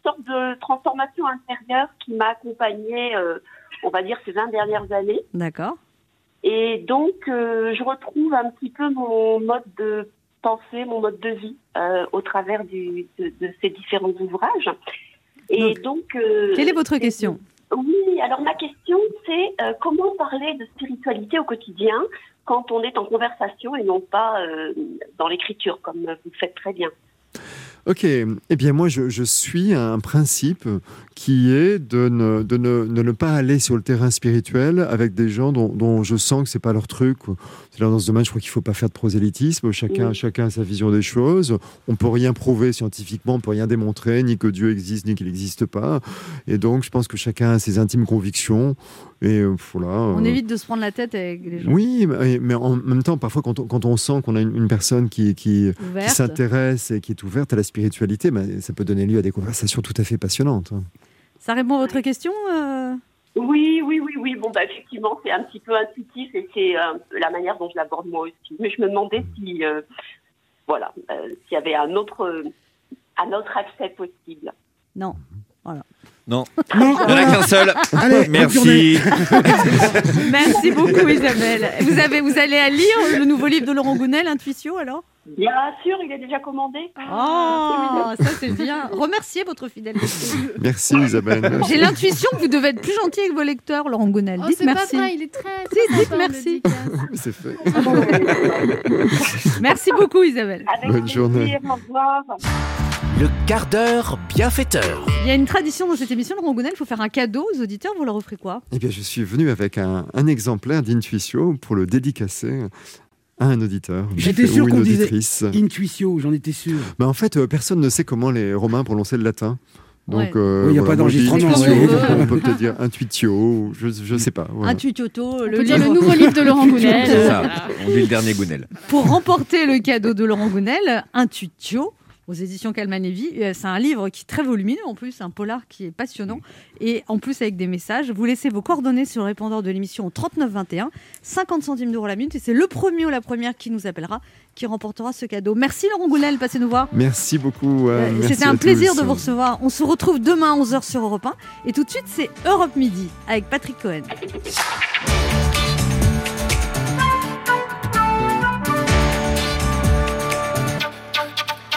sorte de transformation intérieure qui m'a accompagnée, on va dire, ces 20 dernières années. D'accord. Et donc, je retrouve un petit peu mon mode de penser mon mode de vie au travers de ces différents ouvrages. Et donc, quelle est votre question ? Oui, alors ma question, c'est comment parler de spiritualité au quotidien quand on est en conversation et non pas dans l'écriture, comme vous le faites très bien. Ok, eh bien moi je suis un principe qui est de ne pas aller sur le terrain spirituel avec des gens dont je sens que c'est pas leur truc. C'est-à-dire dans ce domaine, je crois qu'il faut pas faire de prosélytisme. Chacun a sa vision des choses. On peut rien prouver scientifiquement, on peut rien démontrer, ni que Dieu existe, ni qu'il n'existe pas. Et donc je pense que chacun a ses intimes convictions. Et voilà, on évite de se prendre la tête avec les gens. Oui, mais en même temps, parfois, quand on sent qu'on a une personne qui s'intéresse et qui est ouverte à la spiritualité, ben, ça peut donner lieu à des conversations tout à fait passionnantes. Ça répond à votre question Oui. Bon, bah, effectivement, c'est un petit peu intuitif et c'est la manière dont je l'aborde moi aussi. Mais je me demandais s'il y avait un autre accès possible. Non. Voilà. Non, il n'y en a qu'un seul. Allez, merci. Merci beaucoup, Isabelle. Vous allez à lire le nouveau livre de Laurent Gounelle, Intuitio, alors ? Bien sûr, il est déjà commandé. Oh, ça c'est bien. Remerciez votre fidélité. Merci, Isabelle. J'ai l'intuition que vous devez être plus gentil avec vos lecteurs, Laurent Gounelle. Oh, dites c'est merci. Pas vrai, il est très dites merci. C'est fait. Merci beaucoup, Isabelle. Avec bonne plaisir, journée. Au revoir. Le quart d'heure bienfaiteur. Il y a une tradition dans cette émission, Laurent Gounelle, il faut faire un cadeau aux auditeurs. Vous leur offrez quoi ? Eh bien, je suis venu avec un exemplaire d'Intuitio pour le dédicacer à un auditeur. J'étais sûr qu'on disait Intuitio, j'en étais sûr. Mais en fait, personne ne sait comment les Romains prononçaient le latin. Donc, il n'y a pas d'enregistrement. On peut peut-être dire Intuitio, je ne sais pas. Voilà. Intuitioto, le nouveau livre de Laurent Gounelle. C'est ça, on dit le dernier Gounelle. Pour remporter le cadeau de Laurent Gounelle, Intuitio, aux éditions Calmann-Lévy. C'est un livre qui est très volumineux en plus, un polar qui est passionnant et en plus avec des messages. Vous laissez vos coordonnées sur le répondeur de l'émission au 39 21, 50 centimes d'euros la minute, et c'est le premier ou la première qui nous appellera qui remportera ce cadeau. Merci Laurent Gounelle, passez nous voir. Merci beaucoup. C'était un plaisir de vous recevoir. On se retrouve demain à 11h sur Europe 1 et tout de suite c'est Europe Midi avec Patrick Cohen.